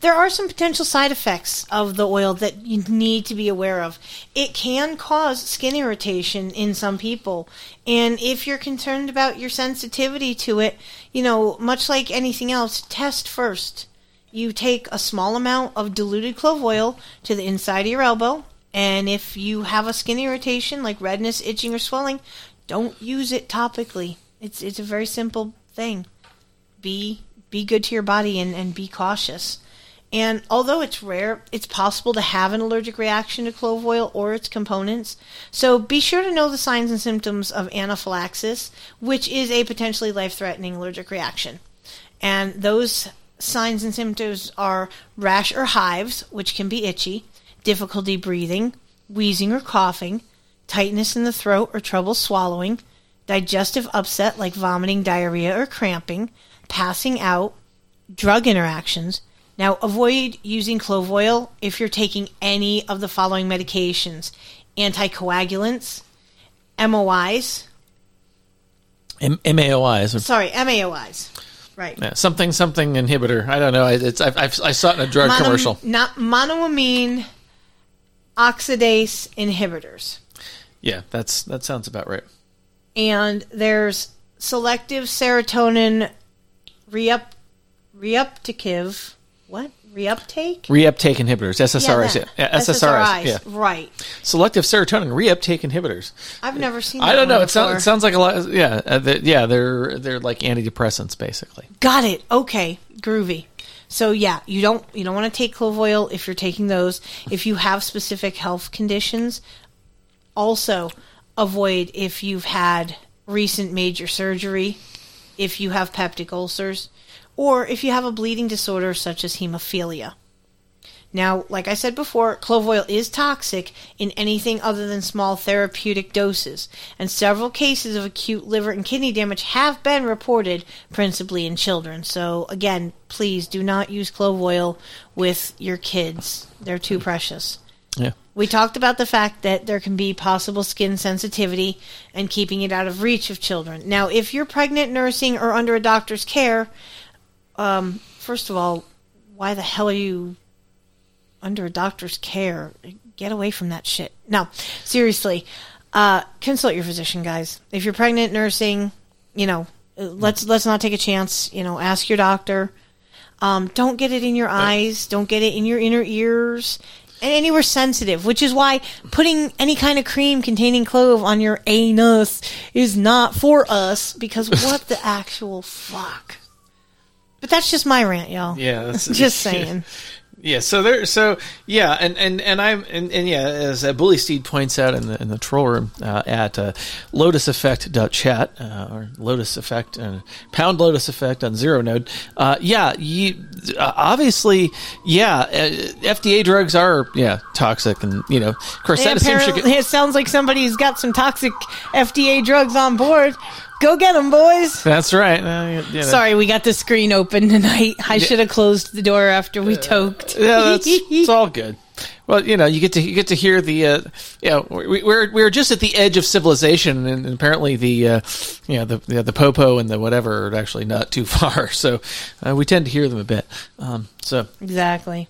there are some potential side effects of the oil that you need to be aware of. It can cause skin irritation in some people. And if you're concerned about your sensitivity to it, much like anything else, test first. You take a small amount of diluted clove oil to the inside of your elbow. And if you have a skin irritation like redness, itching, or swelling, don't use it topically. It's a very simple thing. Be good to your body and be cautious. And although it's rare, it's possible to have an allergic reaction to clove oil or its components. So be sure to know the signs and symptoms of anaphylaxis, which is a potentially life-threatening allergic reaction. And those signs and symptoms are rash or hives, which can be itchy, difficulty breathing, wheezing or coughing, tightness in the throat or trouble swallowing, digestive upset like vomiting, diarrhea, or cramping, passing out, drug interactions. Now, avoid using clove oil if you're taking any of the following medications: anticoagulants, MOIs. MAOIs. Sorry, MAOIs. Right. Yeah, something inhibitor. I don't know. I saw it in a drug commercial. Not monoamine oxidase inhibitors. Yeah, that sounds about right. And there's selective serotonin reuptake inhibitors, SSRIs. SSRIs. Yeah. Right. Selective serotonin reuptake inhibitors. I've never seen that. I don't know. It sounds like a lot. Yeah. They're like antidepressants, basically. Got it. Okay. Groovy. So yeah, you don't want to take clove oil if you're taking those. If you have specific health conditions, also avoid if you've had recent major surgery. If you have peptic ulcers, or if you have a bleeding disorder such as hemophilia. Now, like I said before, clove oil is toxic in anything other than small therapeutic doses, and several cases of acute liver and kidney damage have been reported, principally in children. So, again, please do not use clove oil with your kids. They're too precious. Yeah. We talked about the fact that there can be possible skin sensitivity and keeping it out of reach of children. Now, if you're pregnant, nursing, or under a doctor's care, first of all, why the hell are you under a doctor's care? Get away from that shit. No, seriously, consult your physician, guys. If you're pregnant, nursing, let's not take a chance. Ask your doctor. Don't get it in your eyes. Don't get it in your inner ears. And anywhere sensitive, which is why putting any kind of cream containing clove on your anus is not for us, because what the actual fuck? But that's just my rant, y'all. Yeah, that's, just saying. Yeah, as Bully Steed points out in the troll room at lotuseffect.chat or Lotus Effect pound Lotus Effect on Zero Node. FDA drugs are toxic, and of course that assumes it sounds like somebody's got some toxic FDA drugs on board. Go get them, boys. That's right. Sorry, we got the screen open tonight. I should have closed the door after we toked. Yeah, it's all good. Well, you get to hear the we're just at the edge of civilization, and apparently the popo and the whatever are actually not too far. So we tend to hear them a bit. So exactly.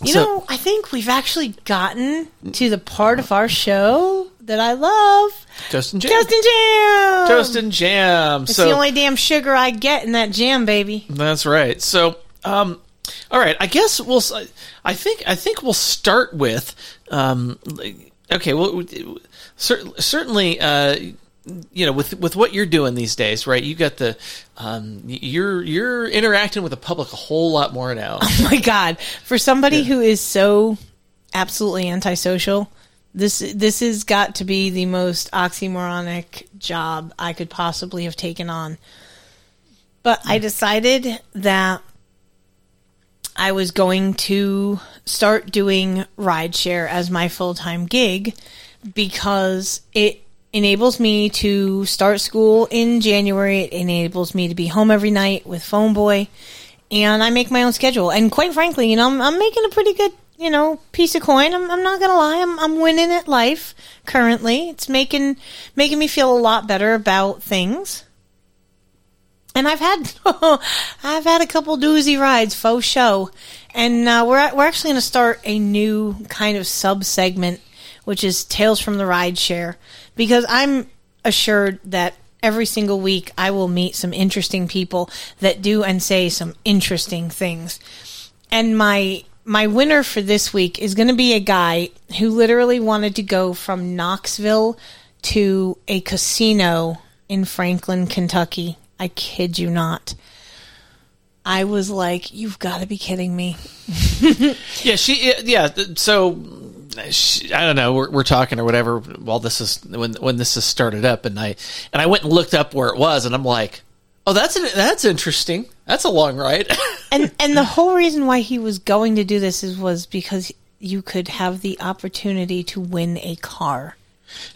I think we've actually gotten to the part of our show that I love. Toast and jam. It's the only damn sugar I get in that jam, baby. That's right. So, all right. I guess we'll start with Okay, well, certainly, you know, with what you're doing these days, right? You got the you're interacting with the public a whole lot more now. Oh my God, for somebody who is so absolutely antisocial, this has got to be the most oxymoronic job I could possibly have taken on. But I decided that I was going to start doing rideshare as my full-time gig because it enables me to start school in January. It enables me to be home every night with Phone Boy, and I make my own schedule. And quite frankly, you know, I'm making a pretty good, you know, piece of coin. I'm not gonna lie. I'm winning at life currently. It's making me feel a lot better about things. And I've had a couple doozy rides, faux show, and we're actually going to start a new kind of sub-segment, which is Tales from the Rideshare, because I'm assured that every single week I will meet some interesting people that do and say some interesting things. And my winner for this week is going to be a guy who literally wanted to go from Knoxville to a casino in Franklin, Kentucky. I kid you not. I was like, "You've got to be kidding me!" Yeah. So I don't know. We're talking or whatever. While this is when this is started up, and I went and looked up where it was, and I'm like, "Oh, that's interesting. That's a long ride." And the whole reason why he was going to do this was because you could have the opportunity to win a car.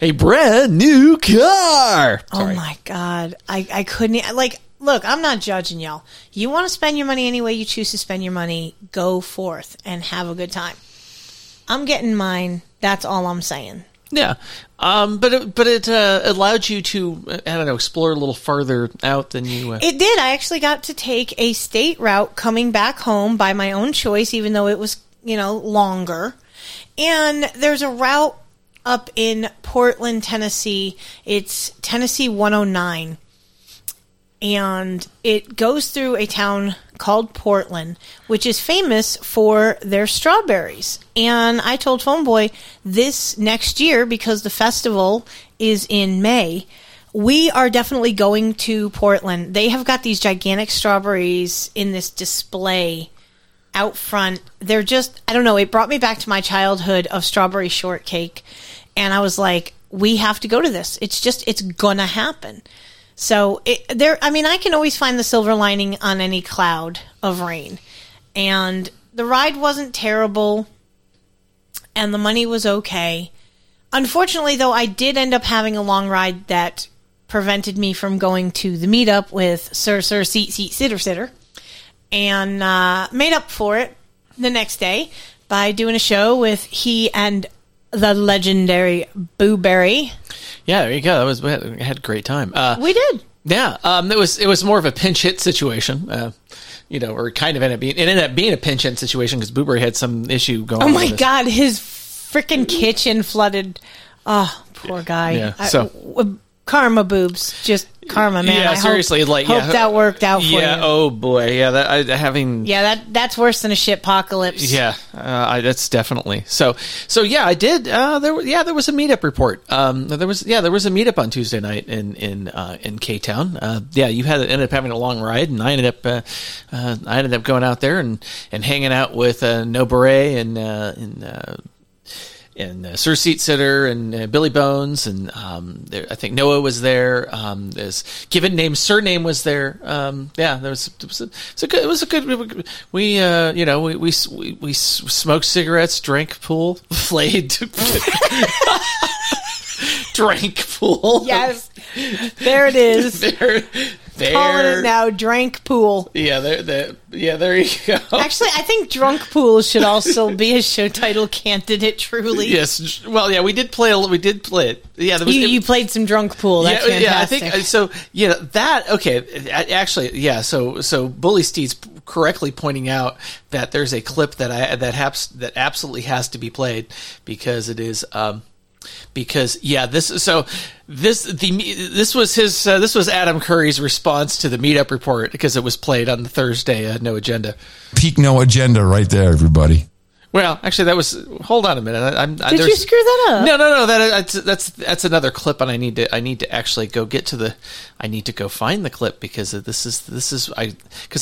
A brand new car. Sorry. Oh my God. I couldn't, like, look, I'm not judging y'all. You want to spend your money any way you choose to spend your money, go forth and have a good time. I'm getting mine. That's all I'm saying. Yeah. But it allowed you to, I don't know, explore a little farther out than you. It did. I actually got to take a state route coming back home by my own choice, even though it was, you know, longer. And there's a route up in Portland, Tennessee. It's Tennessee 109, and it goes through a town called Portland, which is famous for their strawberries. And I told Phone Boy this next year, because the festival is in May, we are definitely going to Portland. They have got these gigantic strawberries in this display out front. They're just, I don't know, it brought me back to my childhood of strawberry shortcake. And I was like, we have to go to this. It's just, it's going to happen. So I can always find the silver lining on any cloud of rain. And the ride wasn't terrible. And the money was okay. Unfortunately, though, I did end up having a long ride that prevented me from going to the meetup with Sir Seat Sitter. And made up for it the next day by doing a show with he and the legendary Booberry. Yeah, there you go. We had a great time. We did. Yeah, it was more of a pinch hit situation, you know, or kind of ended up being a pinch hit situation because Booberry had some issue going. Oh my God, his freaking kitchen flooded. Oh, poor guy. Yeah. Karma boobs, just karma, man. Yeah, seriously, hope that worked out for you. Yeah, oh boy, yeah. That's worse than a shitpocalypse. Yeah, that's definitely so. Yeah, I did. There was a meetup report. There was a meetup on Tuesday night in K-Town. You ended up having a long ride, and I ended up going out there and hanging out with No Beret and Sir Seat Sitter and Billy Bones, and I think Noah was there. His given name, surname was there. It was a good. We we smoked cigarettes, drank pool, played. Drank pool. Yes, there it is. There. Calling it now, drank pool. Yeah, there you go. Actually, I think drunk pool should also be a show title candidate. Truly, yes. Well, yeah, we did play it. Yeah, you played some drunk pool. That's fantastic. I think so. Yeah, that okay. Actually, yeah. So Bully Steed's correctly pointing out that there's a clip that absolutely has to be played because it is. This was Adam Curry's response to the meetup report because it was played on the Thursday No Agenda. Peak No Agenda right there, everybody. Well, actually, that was. Hold on a minute. Did you screw that up? No. That's another clip, and I need to actually go get to the. I need to go find the clip because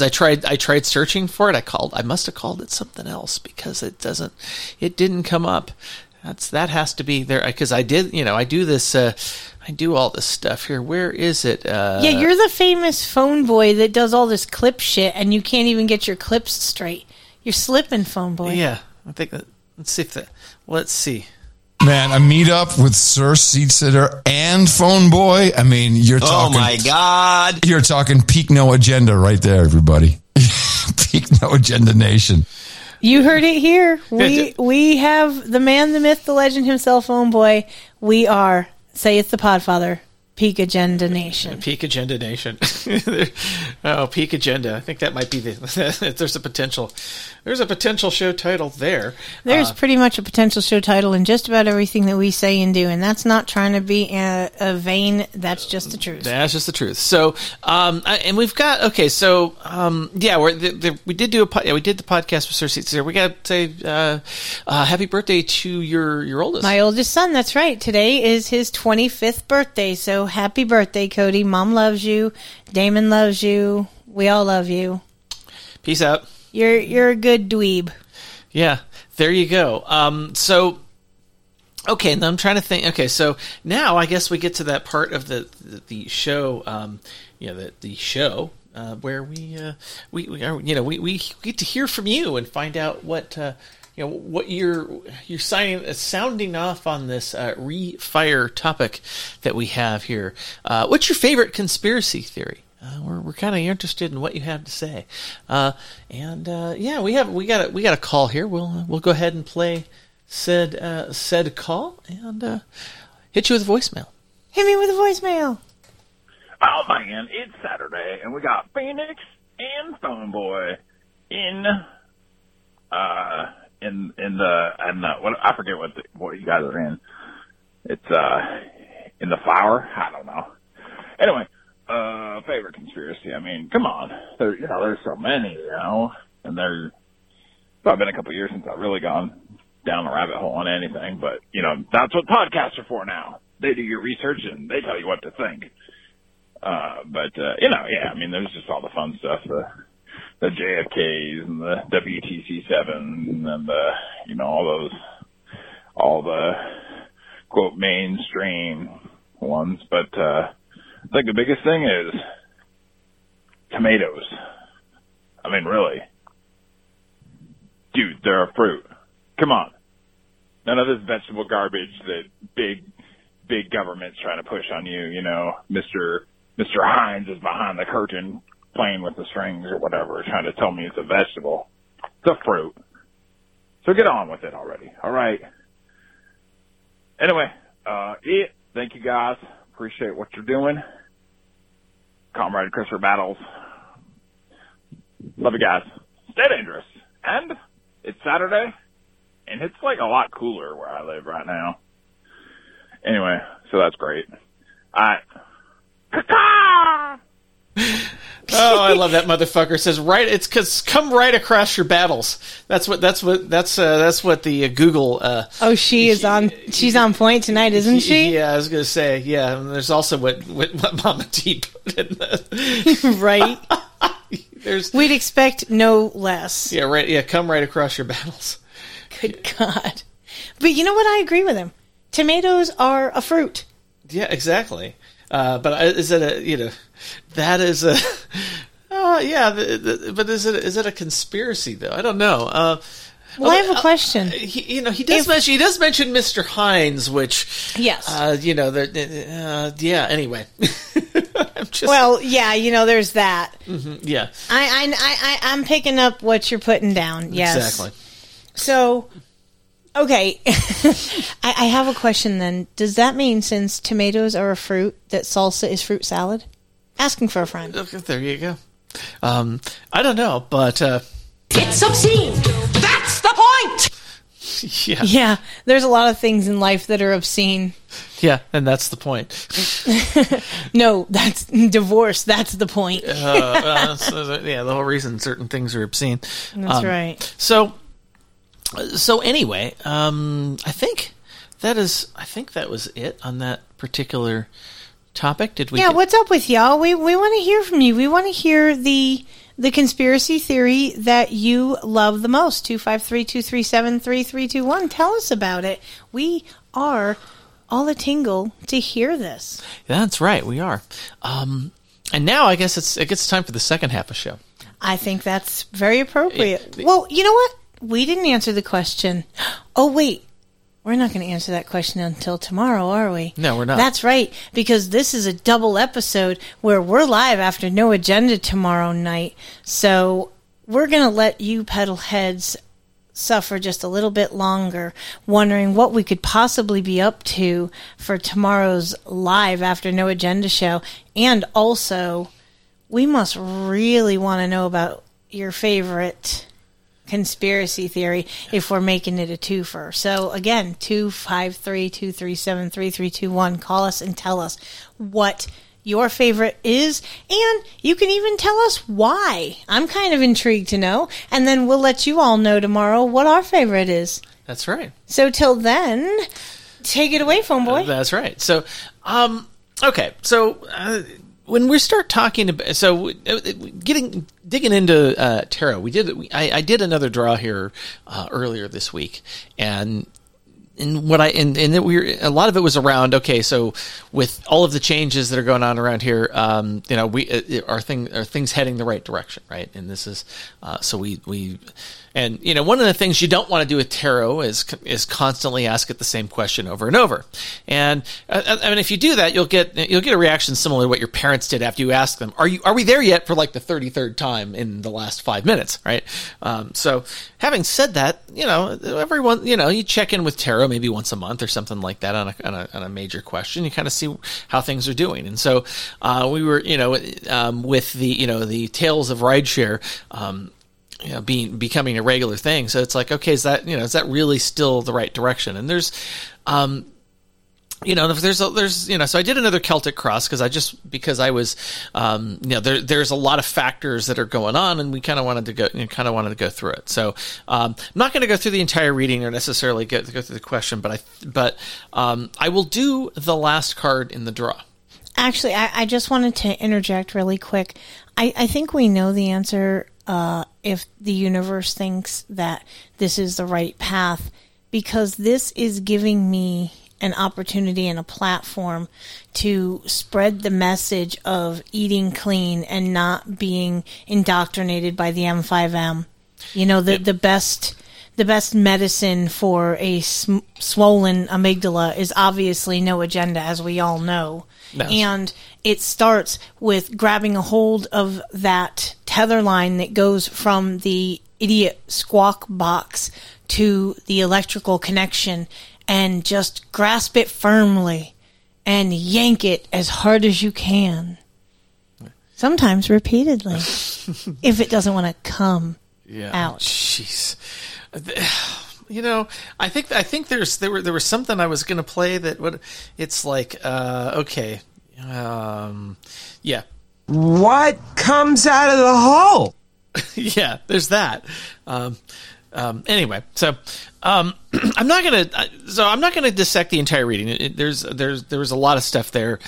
I tried searching for it. I must have called it something else because it didn't come up. That has to be there because I did. You know, I do this. I do all this stuff here. Where is it? Yeah, you're the famous phone boy that does all this clip shit, and you can't even get your clips straight. You're slipping, phone boy. Yeah. I think that, let's see. Man, a meetup with Sir Seat Sitter and Phone Boy. I mean, you're talking. Oh my God! You're talking peak No Agenda right there, everybody. Peak No Agenda Nation. You heard it here. We have the man, the myth, the legend himself, Phone Boy. We are. Say it's the Podfather. Peak Agenda Nation. Peak Agenda Nation. Oh, Peak Agenda. I think that might be the... There's a potential show title there. There's pretty much a potential show title in just about everything that we say and do, and that's not trying to be a vain... That's just the truth. That's just the truth. So, and we've got... Okay, so, yeah, we did the podcast with Sir Seat Sitter. We got to say happy birthday to your oldest. My oldest son, that's right. Today is his 25th birthday, so happy birthday, Cody. Mom loves you. Damon loves you. We all love you. Peace out. You're a good dweeb. Yeah, there you go. So, okay, and I'm trying to think. Okay, so now I guess we get to that part of the show, the show where we get to hear from you and find out what... what you're sounding off on this re-fire topic that we have here. What's your favorite conspiracy theory? We're kind of interested in what you have to say. Yeah, we got a call here. We'll go ahead and play said call and hit you with a voicemail. Hit me with a voicemail. Oh man, it's Saturday and we got Phoenix and Phone Boy I forget what you guys are in. It's in the flower. I don't know. Anyway, favorite conspiracy. I mean, come on. There's so many, and there's probably been a couple of years since I've really gone down the rabbit hole on anything. But that's what podcasts are for now. They do your research and they tell you what to think. Yeah. I mean, there's just all the fun stuff. The JFKs and the WTC-7 and all the quote mainstream ones. But I think the biggest thing is tomatoes. I mean, really, dude, they're a fruit. Come on, none of this vegetable garbage that big government's trying to push on you. Mr. Hines is behind the curtain, playing with the strings or whatever, trying to tell me it's a vegetable. It's a fruit. So get on with it already. All right. Anyway, thank you guys. Appreciate what you're doing. Comrade Christopher Battles. Love you guys. Stay dangerous. And it's Saturday, and it's like a lot cooler where I live right now. Anyway, so that's great. All right. Caca! Oh, I love that motherfucker. Says right, it's 'cause come right across your battles. That's what the Google. She's on point tonight, isn't she? Yeah, I was gonna say. Yeah, and there's also what Mama T put in the right. We'd expect no less. Yeah, right. Yeah, come right across your battles. Good God! But you know what? I agree with him. Tomatoes are a fruit. Yeah, exactly. But is it is it a conspiracy though? I don't know. Well, I have a question. He does mention Mr. Hines, which yes, Anyway, I'm just, there's that. Mm-hmm, yeah, I'm picking up what you're putting down. Yes, exactly. So. Okay, I have a question then. Does that mean since tomatoes are a fruit, that salsa is fruit salad? Asking for a friend. There you go. I don't know, but... it's obscene! That's the point! Yeah. Yeah, there's a lot of things in life that are obscene. Yeah, and that's the point. No, that's divorce. That's the point. The whole reason certain things are obscene. That's right. So... So anyway, I think that was it on that particular topic. Did we? Yeah. What's up with y'all? We want to hear from you. We want to hear the conspiracy theory that you love the most. 253-237-3321. Tell us about it. We are all a tingle to hear this. That's right. We are. And now I guess it gets time for the second half of the show. I think that's very appropriate. Well, you know what? We didn't answer the question. Oh, wait. We're not going to answer that question until tomorrow, are we? No, we're not. That's right, because this is a double episode where we're live after No Agenda tomorrow night. So we're going to let you pedal heads suffer just a little bit longer, wondering what we could possibly be up to for tomorrow's live after No Agenda show. And also, we must really want to know about your favorite conspiracy theory if we're making it a twofer. So again, 253-237-3321. Call us and tell us what your favorite is, and you can even tell us why. I'm kind of intrigued to know, and then we'll let you all know tomorrow what our favorite is. That's right. So till then, take it away, Phone Boy. That's right. So, okay. So, when we start talking about, digging into tarot, I did another draw here earlier this week, a lot of it was around, okay, so with all of the changes that are going on around here, are things heading the right direction, right? And this is so one of the things you don't want to do with tarot is constantly ask it the same question over and over. And I mean, if you do that, you'll get a reaction similar to what your parents did after you asked them, are we there yet, for like the 33rd time in the last 5 minutes, right? So having said that, everyone, you check in with tarot maybe once a month or something like that on a major question. You kind of see how things are doing. And so we were, with the tales of rideshare becoming a regular thing. So it's like, okay, is that really still the right direction? And there's, so I did another Celtic cross because I was, there's a lot of factors that are going on, and we kind of wanted to go through it. So I'm not going to go through the entire reading or necessarily go through the question, but I will do the last card in the draw. Actually, I just wanted to interject really quick. I think we know the answer if the universe thinks that this is the right path, because this is giving me an opportunity and a platform to spread the message of eating clean and not being indoctrinated by the M5M. The best medicine for a swollen amygdala is obviously No Agenda, as we all know. No. And it starts with grabbing a hold of that tether line that goes from the idiot squawk box to the electrical connection, and just grasp it firmly and yank it as hard as you can. Sometimes repeatedly, if it doesn't want to come out. Jeez. I think there was something I was going to play yeah. What comes out of the hole? Yeah, there's that. Anyway, so I'm not gonna dissect the entire reading. There was a lot of stuff there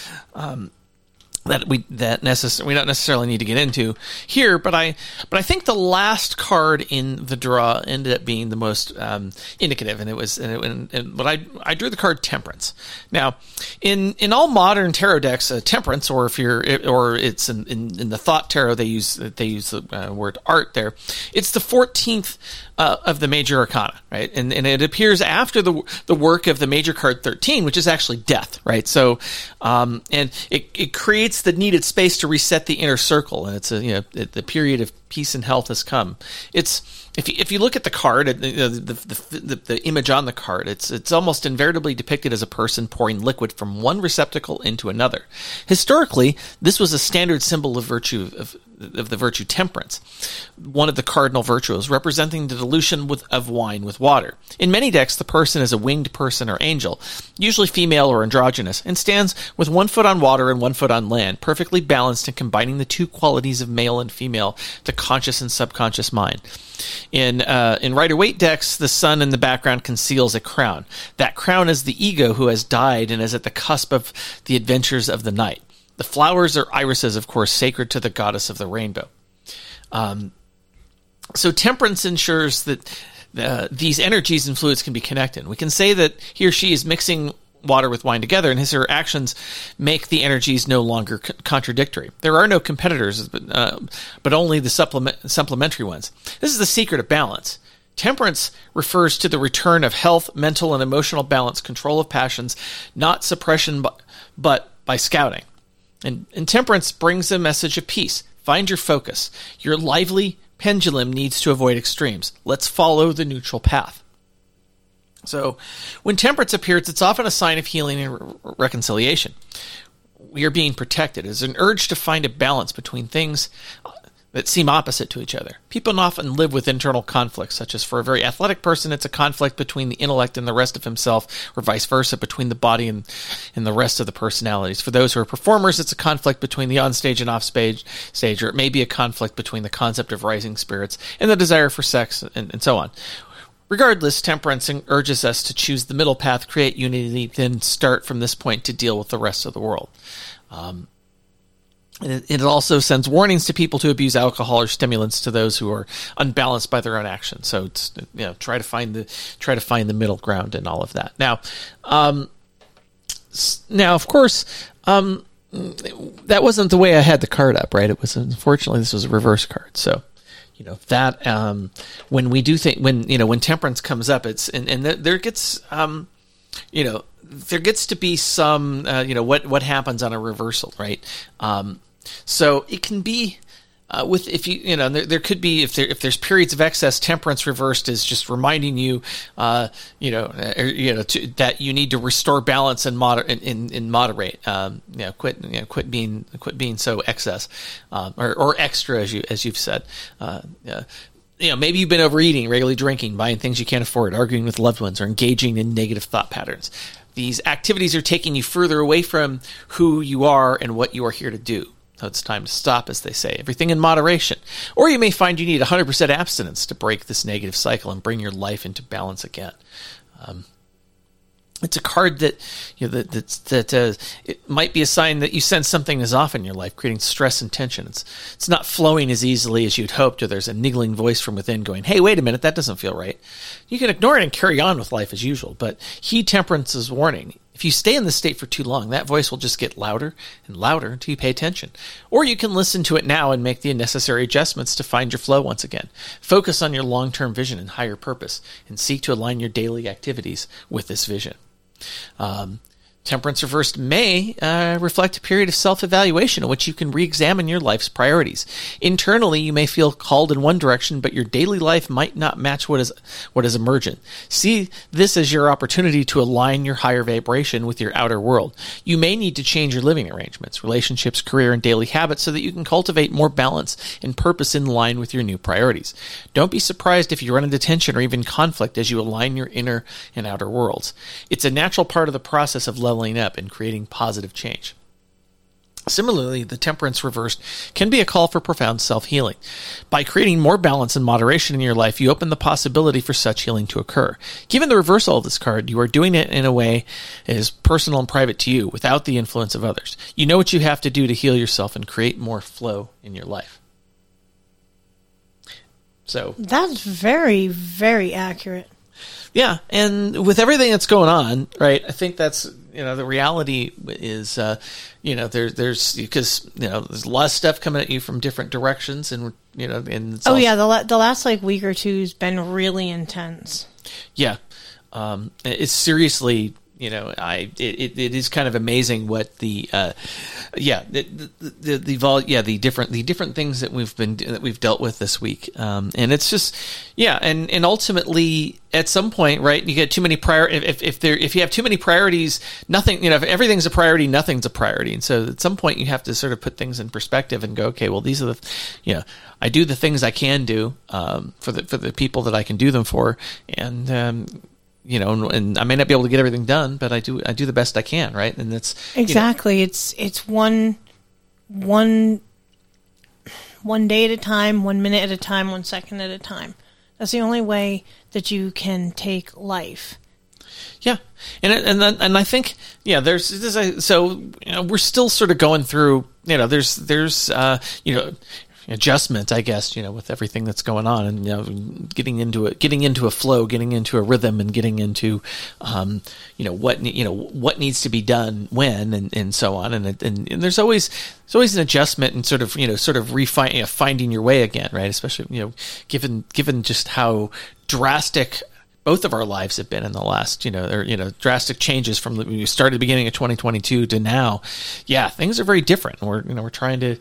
that we don't necessarily need to get into here, but I think the last card in the draw ended up being the most indicative, and I drew the card Temperance. Now, in all modern tarot decks, Temperance, or it's in the Thoth Tarot, they use the word art there. It's the 14th of the major arcana, right? And it appears after the work of the major card 13, which is actually death, right? So, and it creates the needed space to reset the inner circle, and it's the period of peace and health has come. It's if you look at the card, the image on the card, it's almost invariably depicted as a person pouring liquid from one receptacle into another. Historically, this was a standard symbol of virtue of the virtue temperance, one of the cardinal virtues, representing the dilution of wine with water. In many decks, the person is a winged person or angel, usually female or androgynous, and stands with one foot on water and one foot on land, perfectly balanced and combining the two qualities of male and female to conscious and subconscious mind. In Rider-Waite decks, the sun in the background conceals a crown. That crown is the ego who has died and is at the cusp of the adventures of the night. The flowers are irises, of course, sacred to the goddess of the rainbow. So temperance ensures that these energies and fluids can be connected. We can say that he or she is mixing water with wine together, and his or her actions make the energies no longer contradictory. There are no competitors, but only the supplementary ones. This is the secret of balance. Temperance refers to the return of health, mental and emotional balance, control of passions, not suppression, but by scouting. And temperance brings a message of peace. Find your focus. Your lively pendulum needs to avoid extremes. Let's follow the neutral path. So when temperance appears, it's often a sign of healing and reconciliation. We are being protected. It's an urge to find a balance between things that seem opposite to each other. People often live with internal conflicts, such as for a very athletic person, it's a conflict between the intellect and the rest of himself, or vice versa, between the body and the rest of the personalities. For those who are performers, it's a conflict between the onstage and offstage, or it may be a conflict between the concept of rising spirits and the desire for sex, and so on. Regardless, temperance urges us to choose the middle path, create unity, then start from this point to deal with the rest of the world. And it also sends warnings to people to abuse alcohol or stimulants to those who are unbalanced by their own actions. So it's, you know, try to find the middle ground in all of that. Now of course, that wasn't the way I had the card up, right? It was, unfortunately, this was a reverse card, so. You know that when we do think, when you know, when temperance comes up, it's there gets to be some what happens on a reversal, right? So it can be with, if there could be, if there's periods of excess, temperance reversed is just reminding you that you need to restore balance and moderate. Quit being so excess or extra, as you've said. Maybe you've been overeating, regularly drinking, buying things you can't afford, arguing with loved ones, or engaging in negative thought patterns. These activities are taking you further away from who you are and what you are here to do. So it's time to stop, as they say. Everything in moderation. Or you may find you need 100% abstinence to break this negative cycle and bring your life into balance again. It's a card that it might be a sign that you sense something is off in your life, creating stress and tension. It's not flowing as easily as you'd hoped, or there's a niggling voice from within going, "Hey, wait a minute, that doesn't feel right." You can ignore it and carry on with life as usual, but heed temperance's warning. If you stay in this state for too long, that voice will just get louder and louder until you pay attention. Or you can listen to it now and make the necessary adjustments to find your flow once again. Focus on your long-term vision and higher purpose, and seek to align your daily activities with this vision. Temperance reversed may reflect a period of self-evaluation in which you can re-examine your life's priorities. Internally, you may feel called in one direction, but your daily life might not match what is emergent. See this as your opportunity to align your higher vibration with your outer world. You may need to change your living arrangements, relationships, career, and daily habits so that you can cultivate more balance and purpose in line with your new priorities. Don't be surprised if you run into tension or even conflict as you align your inner and outer worlds. It's a natural part of the process of leveling up and creating positive change. Similarly, the temperance reversed can be a call for profound self-healing. By creating more balance and moderation in your life, you open the possibility for such healing to occur. Given the reversal of this card, you are doing it in a way that is personal and private to you, without the influence of others. You know what you have to do to heal yourself and create more flow in your life. So that's very, very accurate. Yeah, and with everything that's going on, right? I think that's, the reality is, there's a lot of stuff coming at you from different directions, and the last week or two's been really intense. Yeah, it's seriously, it is kind of amazing what the different things that we've dealt with this week. And it's just, and ultimately at some point, right, you get too many if you have too many priorities, nothing, if everything's a priority, nothing's a priority. And so at some point you have to sort of put things in perspective and go, okay, well, these are I do the things I can do, for the people that I can do them for. And, and I may not be able to get everything done, but I do the best I can, right? And that's exactly. It's one one day at a time, 1 minute at a time, 1 second at a time. That's the only way that you can take life. Yeah, and I think we're still sort of going through there's adjustment, I guess, with everything that's going on, and getting into a flow, getting into a rhythm, and getting into what needs to be done when, and so on, and there's always an adjustment and sort of finding your way again, right? Especially given just how drastic both of our lives have been in the last, drastic changes from when we started the beginning of 2022 to now. Yeah, things are very different. We're trying to,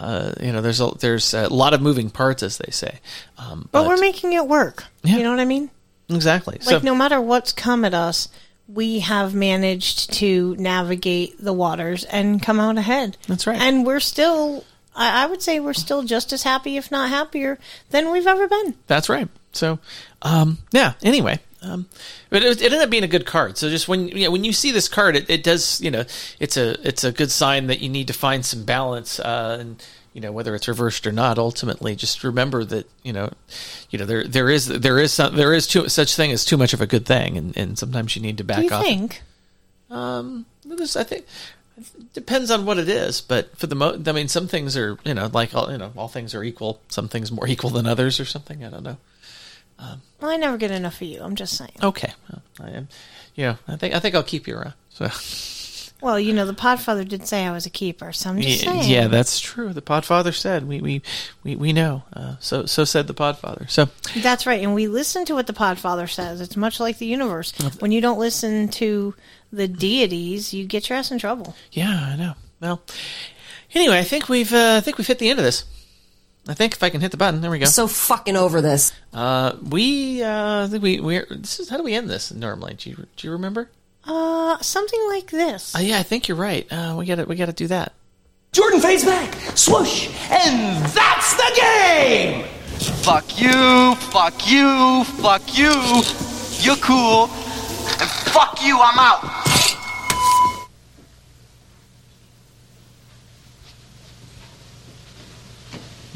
there's a lot of moving parts, as they say. But we're making it work. Yeah. You know what I mean? Exactly. Like, so, no matter what's come at us, we have managed to navigate the waters and come out ahead. That's right. And we're still, I would say, we're still just as happy, if not happier, than we've ever been. That's right. So, but it ended up being a good card. So just when you see this card, it does, it's a good sign that you need to find some balance, and whether it's reversed or not. Ultimately, just remember that there is such thing as too much of a good thing, and sometimes you need to back off. Do you think? I think. It depends on what it is, but for the most, I mean, some things are, all things are equal. Some things more equal than others, or something. I don't know. Well, I never get enough of you. I'm just saying. Okay, well, I am. I think I'll keep you around. So. Well, the Podfather did say I was a keeper, so I'm just saying. Yeah, that's true. The Podfather said we know. So said the Podfather. So that's right, and we listen to what the Podfather says. It's much like the universe. When you don't listen to the deities, you get your ass in trouble. Yeah, I know. Well, anyway, I think we've hit the end of this. I think if I can hit the button, there we go. So fucking over this. How do we end this normally? Do you remember? Something like this. Yeah, I think you're right. We gotta do that. Jordan fades back, swoosh, and that's the game. Fuck you, fuck you, fuck you. You're cool, and fuck you, I'm out.